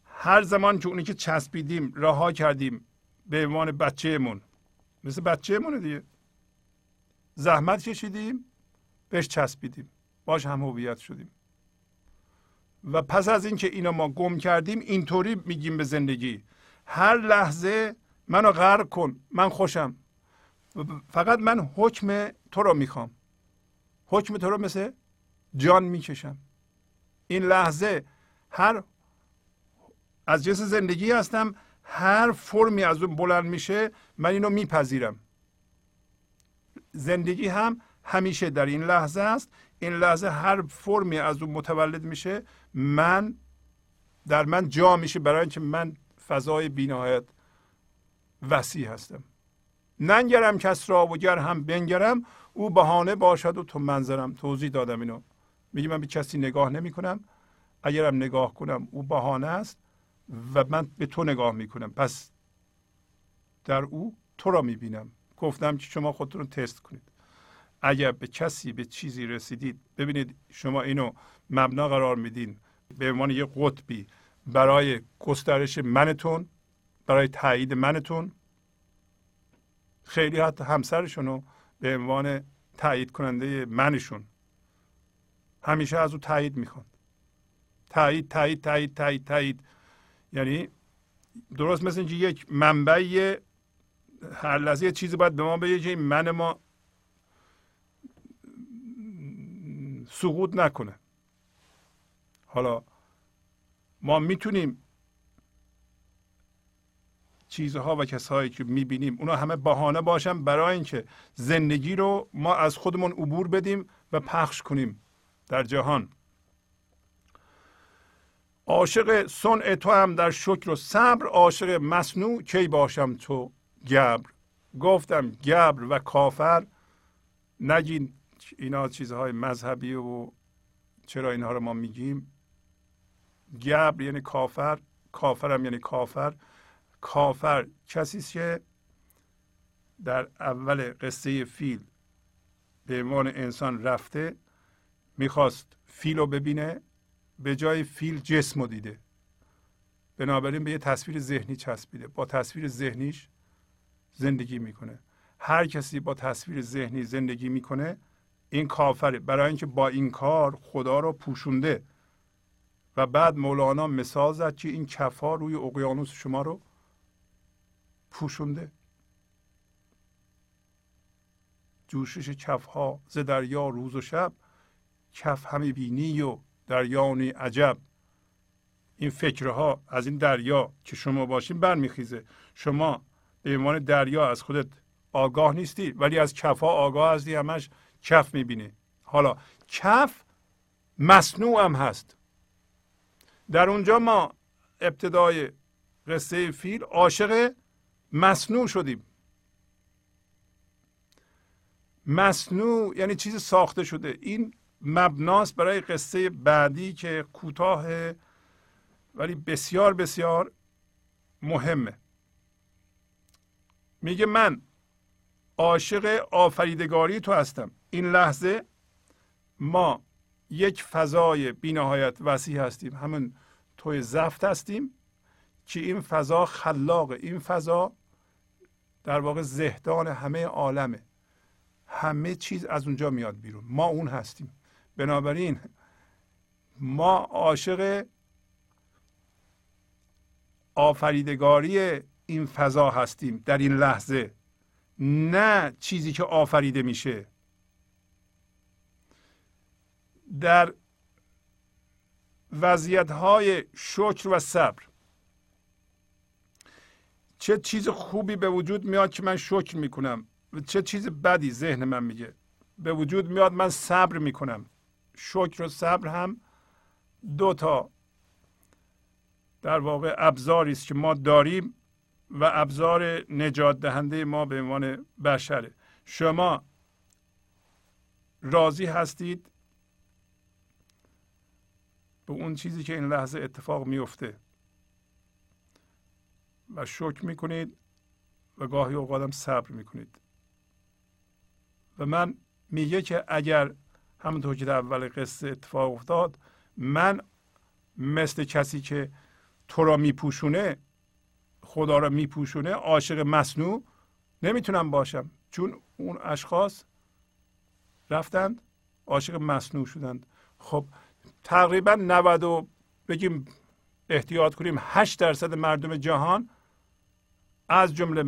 هر زمان که اونی که چسبیدیم رها کردیم به عنوان بچه‌مون، مثل بچه‌مونه دیگه، زحمت کشیدیم بهش چسبیدیم، باش هم هویت شدیم و پس از اینکه اینو ما گم کردیم اینطوری میگیم به زندگی هر لحظه منو غرق کن من خوشم، فقط من حکم تو رو میخوام، حکم تو رو مثل جان میکشم. این لحظه هر از جنس زندگی هستم، هر فرمی از اون بلند میشه من اینو میپذیرم. زندگی هم همیشه در این لحظه است. این لحظه هر فرمی از اون متولد میشه من در من جا میشه، برای اینکه من فضای بی‌نهایت وسیع هستم. ننگرم کس را و گر هم بنگرم او بهانه باشد و تو منظرم. توضیح دادم اینو. میگه من به کسی نگاه نمی کنم، اگرم نگاه کنم او بهانه است و من به تو نگاه میکنم، پس در او تو را میبینم. گفتم که شما خودتون رو تست کنید، اگر به کسی به چیزی رسیدید ببینید شما اینو مبنا قرار میدین به عنوان یه قطبی برای گسترش منتون، برای تایید منتون. خیلی حتی همسرشونو به عنوان تایید کننده منشون همیشه از او تایید میخوان. تایید تایید تایید تایید تایید، یعنی درست مثل اینکه یک منبع هر لحظه یه چیزی باید به ما بگه که این من ما سقوط نکنه. حالا ما میتونیم چیزها و کسایی که میبینیم اونا همه بهانه باشن برای اینکه زندگی رو ما از خودمون عبور بدیم و پخش کنیم در جهان. عاشق صنع تو هم در شکر و صبر، عاشق مصنوع کی باشم تو گبر. گفتم گبر و کافر نگین اینا چیزهای مذهبی و چرا اینها رو ما میگیم. گبر یعنی کافر، کافر هم یعنی کافر. کافر کسی که در اول قصه فیل به عنوان انسان رفته، میخواست فیل رو ببینه، به جای فیل جسم رو دیده، بنابراین به یه تصویر ذهنی چسبیده، با تصویر ذهنیش زندگی میکنه. هر کسی با تصویر ذهنی زندگی میکنه این کافره، برای اینکه با این کار خدا رو پوشونده. و بعد مولانا مثال زد که این کفا روی اقیانوس شما رو پوشونده. جوشش کف ها ز دریا روز و شب، کف همی بینی و دریانی عجب. این فکرها از این دریا که شما باشین برمیخیزه. شما به عنوان دریا از خودت آگاه نیستی ولی از کف ها آگاه هستی، همش کف میبینی. حالا کف مصنوع هم هست. در اونجا ما ابتدای قصه فیل عاشق مصنوع شدیم. مصنوع یعنی چیزی ساخته شده. این مبناست برای قصه بعدی که کوتاه ولی بسیار بسیار مهمه. میگه من عاشق آفریدگاری تو هستم. این لحظه ما یک فضای بی‌نهایت وسیع هستیم، همون توی زفت هستیم که این فضا خلاقه، این فضا در واقع زهدان همه عالمه، همه چیز از اونجا میاد بیرون، ما اون هستیم. بنابراین ما عاشق آفریدگاری این فضا هستیم در این لحظه، نه چیزی که آفریده میشه. در وضعیت‌های شکر و صبر چه چیز خوبی به وجود میاد که من شکر میکنم و چه چیز بدی ذهن من میگه به وجود میاد من صبر میکنم. شکر و صبر هم دو تا در واقع ابزاری است که ما داریم و ابزار نجات دهنده ما به عنوان بشره. شما راضی هستید به اون چیزی که این لحظه اتفاق میفته و شکر میکنید و گاهی اوقات هم صبر میکنید. و من میگه که اگر همونطور که در اول قصه اتفاق افتاد، من مثل کسی که تو را میپوشونه، خدا را میپوشونه، عاشق مصنوع نمیتونم باشم، چون اون اشخاص رفتند عاشق مصنوع شدند. خب تقریبا 90 و بگیم احتیاط کنیم 8% مردم جهان از جمله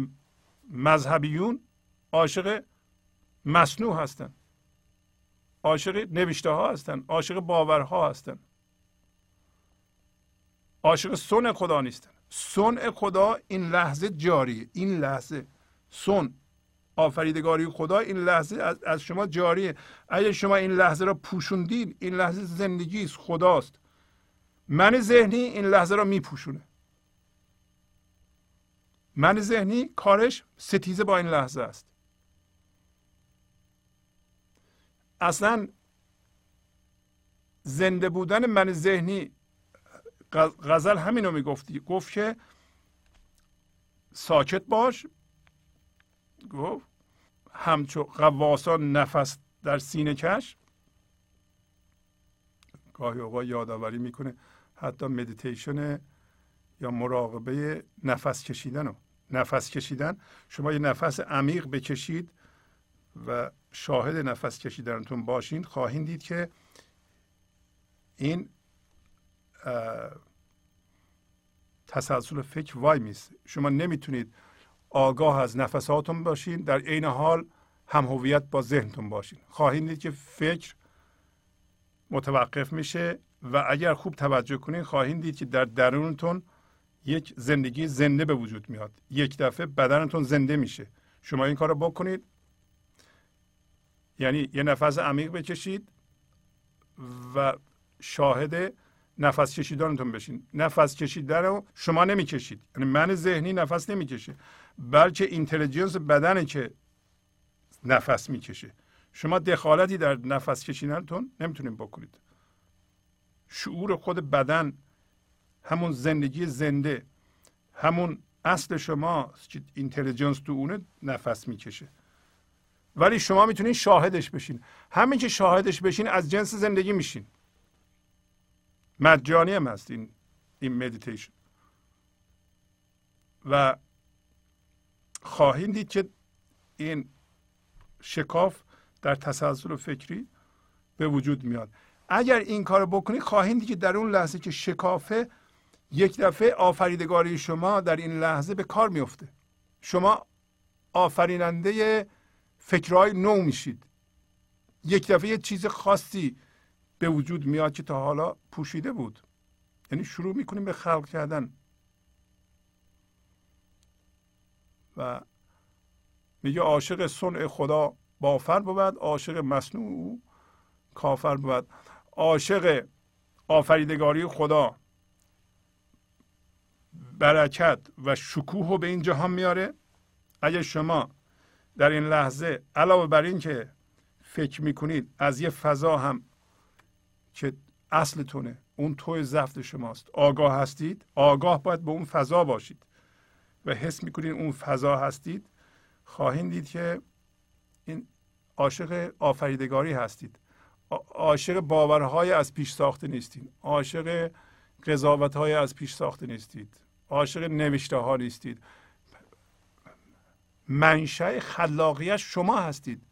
مذهبیون عاشق مصنوع هستند، عاشق نوشته ها هستند، عاشق باورها هستند، عاشق صنع خدا نیستند. صنع خدا این لحظه جاریه، این لحظه صنع آفریدگاری خدا این لحظه از شما جاریه. اگه شما این لحظه را پوشوندید، این لحظه زندگی است، خداست. من ذهنی این لحظه را میپوشونه. من ذهنی کارش ستیزه با این لحظه است. اصلا زنده بودن من ذهنی، غزل همین رو میگفتی، گفت که ساکت باش، گفت همچو غواصان نفس در سینه کش. گاهی اوقات یادآوری میکنه حتی مدیتیشن یا مراقبه نفس کشیدن رو. نفس کشیدن، شما یه نفس عمیق بکشید و شاهد نفس کشیدنتون باشین، خواهید دید که این تسلسل فکر وای میسته. شما نمیتونید آگاه از نفساتون باشین، در عین حال هم هویت با ذهنتون باشین. خواهید دید که فکر متوقف میشه و اگر خوب توجه کنین خواهید دید که در درونتون یک زندگی زنده به وجود میاد. یک دفعه بدنتون زنده میشه. شما این کار رو بکنید، یعنی یه نفس عمیق بکشید و شاهد نفس کشیدنتون بشین. نفس کشیدن رو شما نمیکشید، یعنی من ذهنی نفس نمیکشه، بلکه اینتلیجنس بدنه که نفس میکشه. شما دخالتی در نفس کشیدنتون نمیتونید بکنید. شعور خود بدن همون زندگی زنده، همون اصل شما که اینتلیجنس تو اونه نفس میکشه، ولی شما میتونید شاهدش بشین. همین که شاهدش بشین از جنس زندگی میشین. مجانی هم هست این مدیتیشن و خواهید دید که این شکاف در تسلسل فکری به وجود میاد. اگر این کار بکنی خواهید دید که در اون لحظه که شکافه، یک دفعه آفریدگاری شما در این لحظه به کار میفته. شما آفریننده فکرهای نو میشید. یک دفعه یه چیز خاصی به وجود میاد که تا حالا پوشیده بود. یعنی شروع میکنیم به خلق کردن. و میگه عاشق صنع خدا بافر بود، عاشق مصنوع او کافر بود، عاشق آفریدگاری خدا، برکت و شکوه رو به این جهان میاره. اگه شما در این لحظه علاوه بر این که فکر میکنید از یه فضا هم که اصلتونه، اون توی زفت شماست، آگاه هستید، آگاه باید به اون فضا باشید و حس میکنید اون فضا هستید، خواهید دید که این عاشق آفریدگاری هستید، عاشق باورهای از پیش ساخته نیستید، عاشق قضاوتهای از پیش ساخته نیستید، عاشق نوشته ها نیستید. منشأ خلاقیت شما هستید.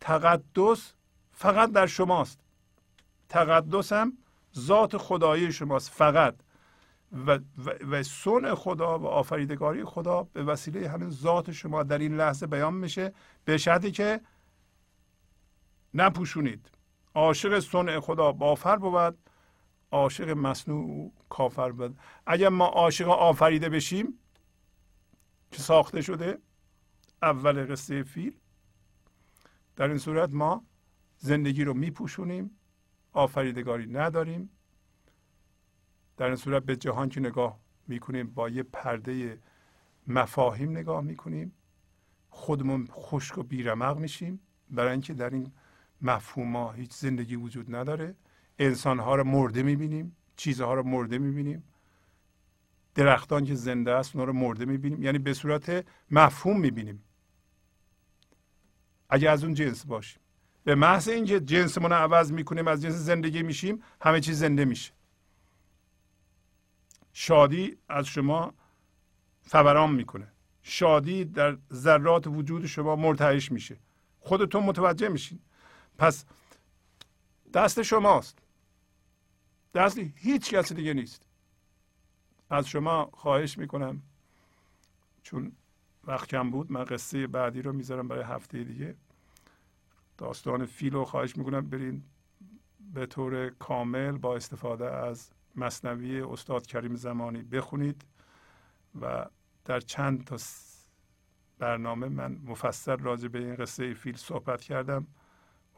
تقدس فقط در شماست. تقدس هم ذات خدایی شماست فقط، و صنع خدا و آفریدگاری خدا به وسیله همین ذات شما در این لحظه بیان میشه، به شرطی که نپوشونید. عاشق صنع خدا بافر بود، عاشق مصنوع کافر بود. اگر ما عاشق آفریده بشیم که ساخته شده، اول قصه فیل، در این صورت ما زندگی رو میپوشونیم، آفریدگاری نداریم. در این صورت به جهان که نگاه میکنیم با یه پرده مفاهیم نگاه میکنیم، خودمون خشک و بیرمق میشیم، برای اینکه در این مفهوم‌ها هیچ زندگی وجود نداره. انسان‌ها رو مرده میبینیم، چیزها رو مرده میبینیم، درختان که زنده است اونا رو مرده میبینیم، یعنی به صورت مفهوم میبینیم اگه از اون جنس باشیم. به محض اینکه جنسمون رو عوض میکنیم، از جنس زندگی میشیم، همه چیز زنده میشه. شادی از شما فوران میکنه، شادی در ذرات وجود شما مرتعش میشه، خودتون متوجه میشین. پس دست شماست، دست هیچ کس دیگه نیست. از شما خواهش میکنم، چون وقت کم بود، من قصه بعدی رو میذارم برای هفته دیگه. داستان فیل رو خواهش میکنم برین به طور کامل با استفاده از مثنوی استاد کریم زمانی بخونید و در چند تا برنامه من مفصل راجع به این قصه فیل صحبت کردم.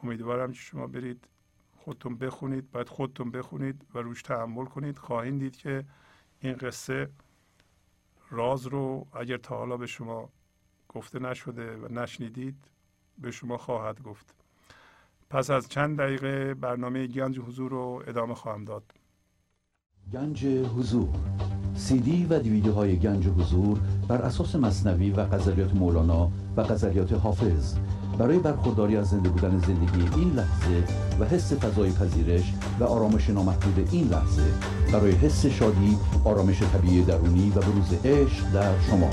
امیدوارم که شما برید خودتون بخونید، باید خودتون بخونید و روش تحمل کنید. خواهید دید که این قصه راز رو اگر تا حالا به شما گفته نشده و نشنیدید به شما خواهد گفت. پس از چند دقیقه برنامه گنج حضور رو ادامه خواهم داد. گنج حضور، سی دی و دیویدیوهای گنج حضور بر اساس مثنوی و غزلیات مولانا و غزلیات حافظ، برای برخورداری از زنده بودن زندگی این لحظه و حس فضای پذیرش و آرامش نامحدود این لحظه، برای حس شادی، آرامش طبیعی درونی و بروز عشق در شما،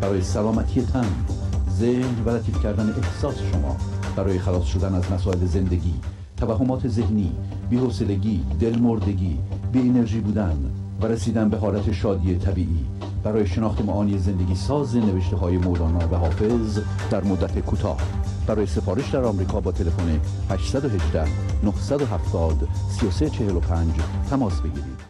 برای سلامتی تن، ذهن و لطیف کردن احساس شما، برای خلاص شدن از مسائل زندگی، توهمات ذهنی، بی‌حوصلگی، دلمردگی، بی انرژی بودن و رسیدن به حالت شادی طبیعی، برای شناخت معانی زندگی ساز نوشته های مولانا و حافظ در مدت کوتاه. برای سفارش در آمریکا با تلفن 818-970-3345 تماس بگیرید.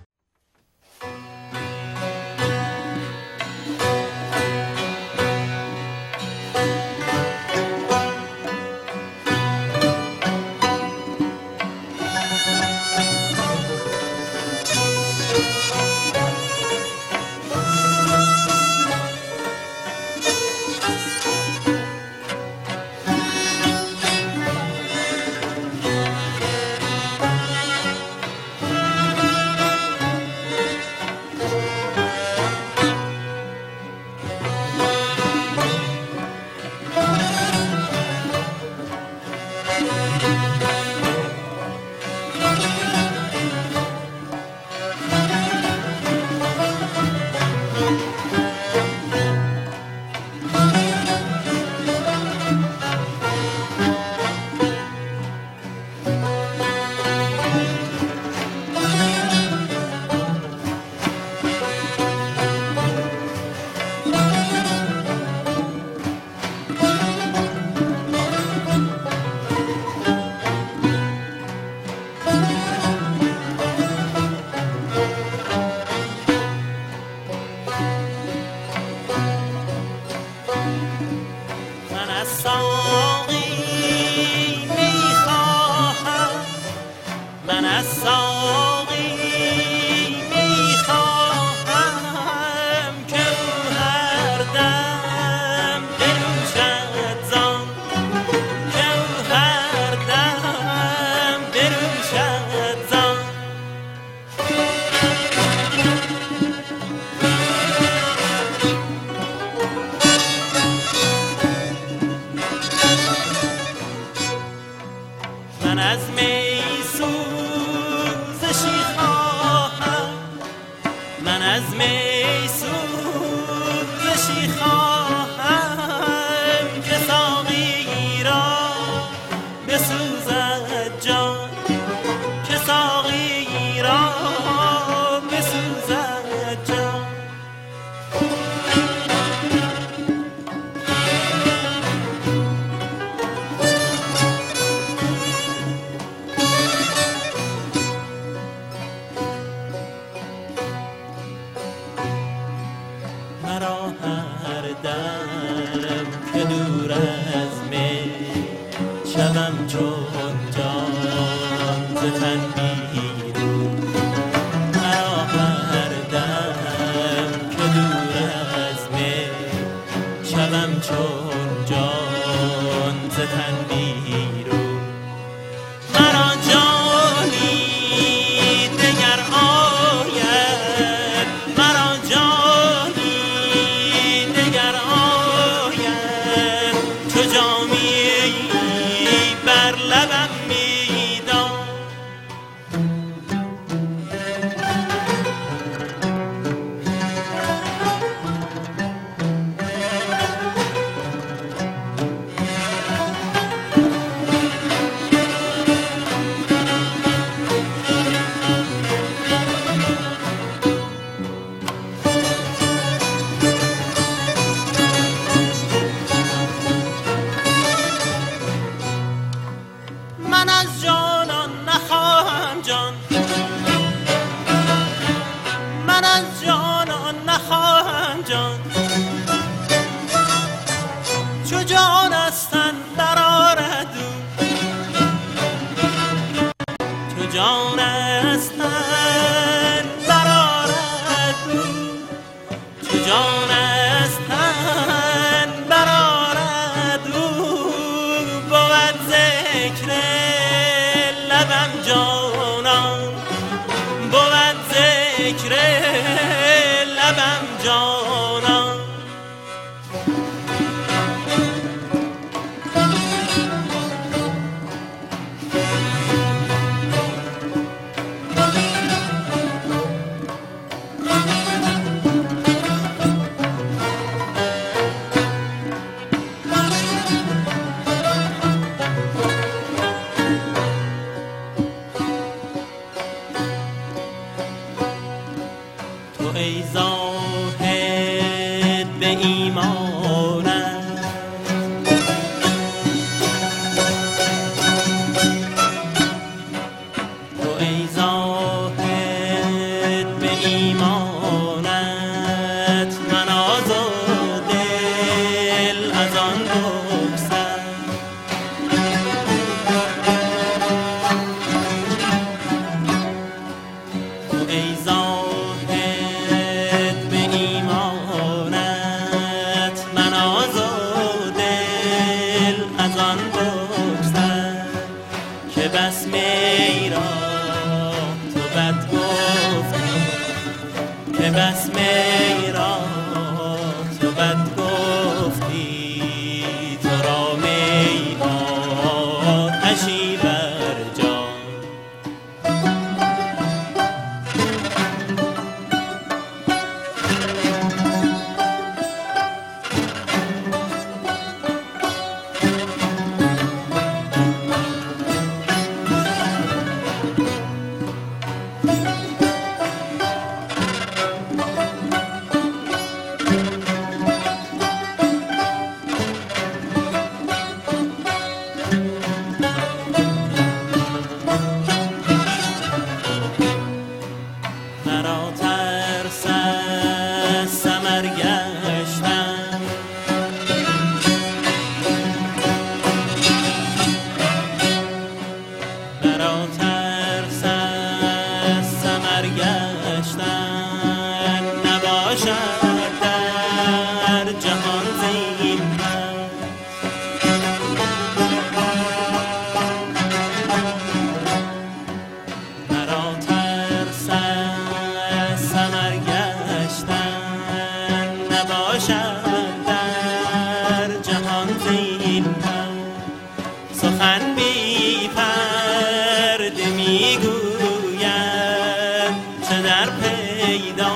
من از ساقی میخواهم از ساقی میخواهم که هر دم بنوشد زان، که هر دم بنوشد زان. من از می سوزشی خواهم که ساقی را بسوزد جان، که ساقی را بسوزد جان. مرا هر دم که دور از می شوم چون جان ز تن بیرون، مرا هر دم که دور از می شوم چون جان ز تن بیرون. مرا جانی دگر آید، مرا جان من از جانان نخواهم جان، من از جانان نخواهم جان. چو جان از تن درآرد او، چو جان از تن درآرد او، چو جان از تن درآرد او. بود ذکر لبم جانان، بود ذکر لبم جانان. ای زاهد به ایمانت، تو ای زاهد به ایمانت، من آزاد دل از آن بگذر. تو ای بس می را تو بد گفتی، که بس می را تو بد گفتی. تو را می آتشی بر جان. باشد در جهان زین مرا ترس از ثمر گشتن نباشد در جهان زین سخن بی پرده میگویم چه در پیدا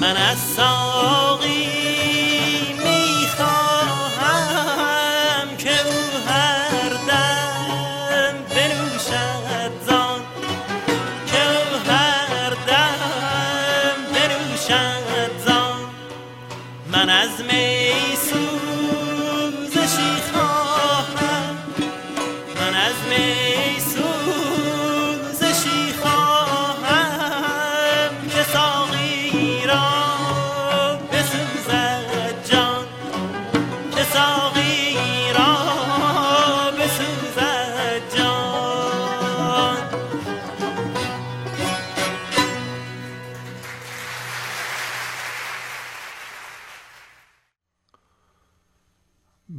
من از ساقی میخواهم که او هر دم بنوشد زان من از می سوزشی خواهم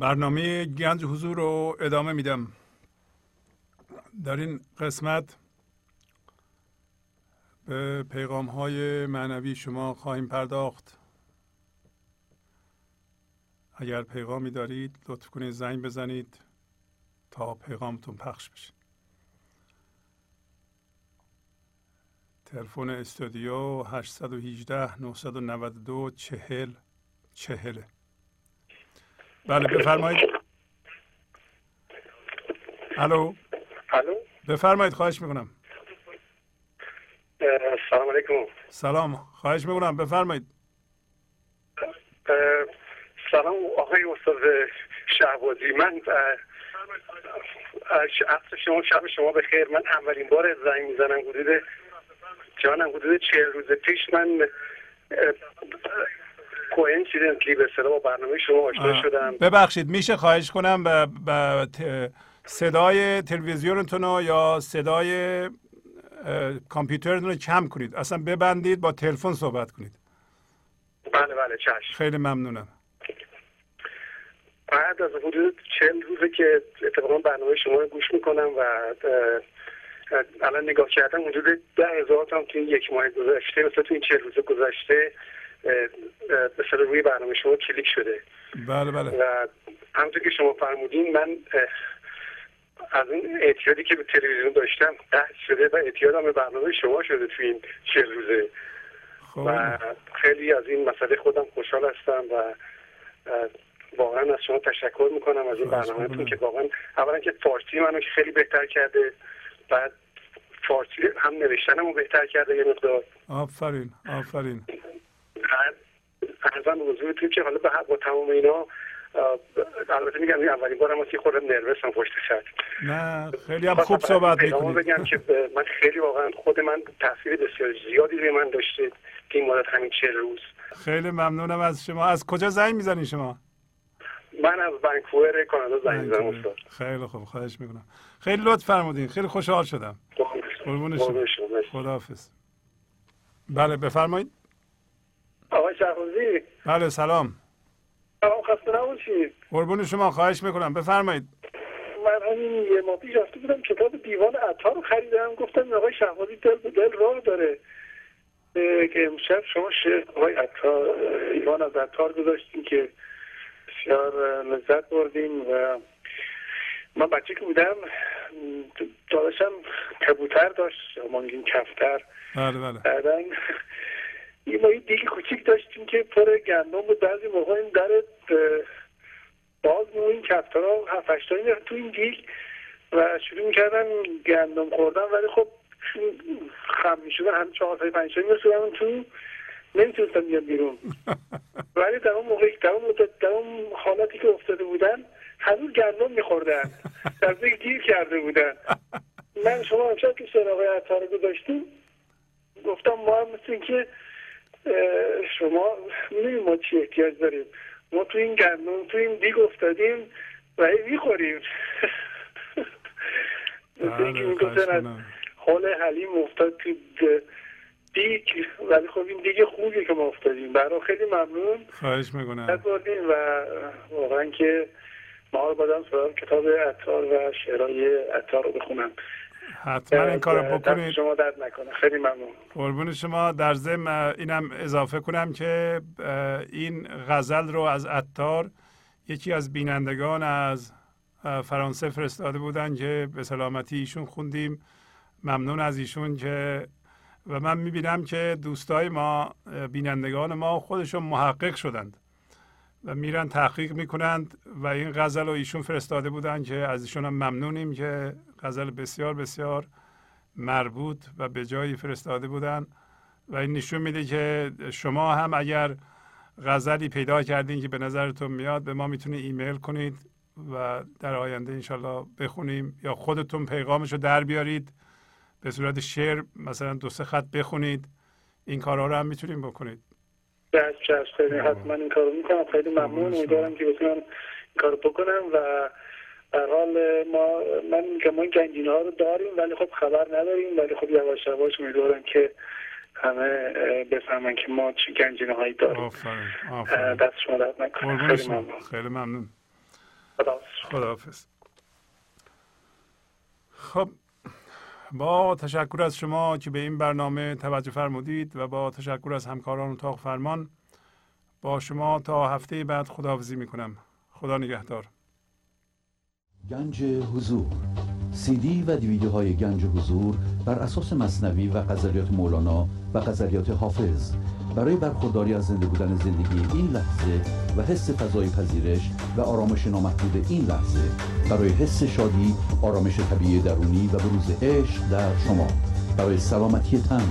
برنامه گنج حضور رو ادامه میدم. در این قسمت به پیغام های معنوی شما خواهیم پرداخت. اگر پیغامی دارید لطف کنید زنگ بزنید تا پیغامتون پخش بشه. تلفن استودیو 818 992 40 40. بله بفرمایید. الو. بفرمایید خواهش میکنم. سلام علیکم. سلام. خواهش میکنم بفرمایید. سلام آقای استاد شهبازی، من عصر شما شب شما بخیر. من اولین بار زنگ میزنم حدود 40 روز پیش من کوئنسیدنتلی به صدا برنامه شما آشنا شدم. ببخشید میشه خواهش کنم صدای تلویزیونتون رو یا صدای کامپیوترتون رو کم کنید، اصلا ببندید، با تلفن صحبت کنید. بله چشم. خیلی ممنونم. بعد از حدود 40 روزه که اتفاقا برنامه شما رو گوش میکنم و الان نگاه کردم حدود 10,000 تا توی یک ماه گذشته، مثلا توی این 40 روز گذشته به سر روی برنامه شما کلیک شده. بله و همونطور که شما فرمودین من از این اعتیادی که به تلویزیون داشتم قطع شده و اعتیادم به برنامه شما شده توی این 40 روزه. خوب. و خیلی از این مسئله خودم خوشحال هستم و واقعا از شما تشکر میکنم از این برنامه‌تون که واقعا اولا که فارسی منو خیلی بهتر کرده، بعد فارسی هم نوشتنمو بهتر کرده یه مقدار. آفرین. ارزم حضورتون که حالا با تمام اینا البته میگم این اولین بارم هست که خودم نروسم پشت سر. نه خیلی هم خوب صحبت میکنید. بگم که من خیلی واقعا خود من تاثیر بسیار زیادی روی من داشته این مدت همین 40 روز. خیلی ممنونم از شما. از کجا زنگ میزنید شما؟ من از ونکوور کانادا زنگ میزنم استاد. خیلی خوب خواهش میکنم. خیلی لطف فرمودین. خیلی خوشحال شدم. قربون شما. خداحافظ. بله بفرمایید. آقای شهبازی. بله سلام. آقا خسته نباشید. قربون شما خواهش میکنم بفرمایید. من همین یه ماه پیش رفته بودم کتاب دیوان عطار رو خریدم، گفتم آقای شهبازی دل راه داره که امشب شما شعر آقای عطار دیوان از عطار گذاشتین که بسیار لذت بردیم و من بچه که بودم داداشم کبوتر داشت، ما میگیم کفتر. بله بله. بعدن ما یه دیگه کوچیک داشتیم که پر گندم بود، بعضی موقع این در باز این کفترها 7-8 تا می‌رفتن تو این دیگ و شروع می‌کردن گندم خوردن، ولی خب خم می‌شدن، همه 4-5 تا می‌رسیدن تو، نمی‌تونستن بیان بیرون. ولی در اون موقعی که در اون حالتی که افتاده بودن هنوز گندم می‌خوردن، در دیگ گیر کرده بودن. من شما امشب که سراغ عطار رو داشتیم گفتم ما هم مثل که شما می‌دونیم ما چی احتیاج داریم، ما تو این گندم تو این دیگ افتادیم و هی میخوریم. اینکه میگفتن از حال حلیم افتاد تو دیگ، ولی خب این دیگ خوبیه که ما افتادیم. برای خیلی ممنون، خواهش میکنم و واقعا که ما رو بادم سراغ کتاب عطار و شعرهای عطار رو بخونم. حتما این کار رو بکنید، شما درد نکنه. خیلی ممنون، قربون شما. در ضمن اینم اضافه کنم که این غزل رو از عطار یکی از بینندگان از فرانسه فرستاده بودن که به سلامتی ایشون خوندیم. ممنون از ایشون که و من میبینم که دوستای ما بینندگان ما خودشون محقق شدند و میرن تحقیق میکنند و این غزل رو ایشون فرستاده بودن که از ایشون هم ممنونیم که غزل بسیار بسیار مربوط و به جایی فرستاده بودن و این نشون میده که شما هم اگر غزلی پیدا کردین که به نظرتون میاد به ما میتونید ایمیل کنید و در آینده انشالله بخونیم، یا خودتون پیغامش رو در بیارید به صورت شعر، مثلا 2-3 خط بخونید. این کارها رو هم میتونیم بکنید. چشم، خیلی حتما این کار رو میکنم. خیلی ممنون، امیدوارم که بتونم این کار رو بکنم و در حال ما این گنجینه ها رو داریم ولی خب خبر نداریم، ولی خب یواش یواش امیدوارم که همه بفهمن که ما چه گنجینه هایی داریم. آفرین. دست شما درد نکنه. خیلی ممنون، خیلی ممنون. خداحافظ. خب با تشکر از شما که به این برنامه توجه فرمودید و با تشکر از همکاران اتاق فرمان، با شما تا هفته بعد خداحافظی میکنم. خدا نگهدار. گنج حضور، CD و DVD های گنج حضور بر اساس مثنوی و غزلیات مولانا و غزلیات حافظ برای برخورداری از زنده بودن زندگی این لحظه و حس فضای پذیرش و آرامش نامحدود این لحظه، برای حس شادی، آرامش طبیعی درونی و بروز عشق در شما، برای سلامتی تن،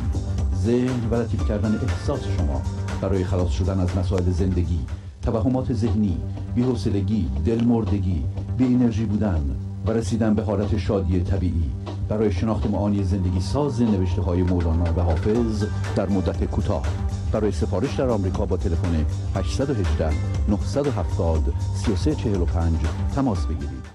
ذهن و لطیف کردن احساس شما، برای خلاص شدن از مسائل زندگی، توهمات ذهنی، بی‌حوصلگی، دلمردگی، بی‌انرژی بودن و رسیدن به حالت شادی طبیعی، برای شناخت معانی زندگی ساز نوشته‌های مولانا و حافظ در مدت کوتاه. برای سفارش در آمریکا با تلفن 818 970 3345 تماس بگیرید.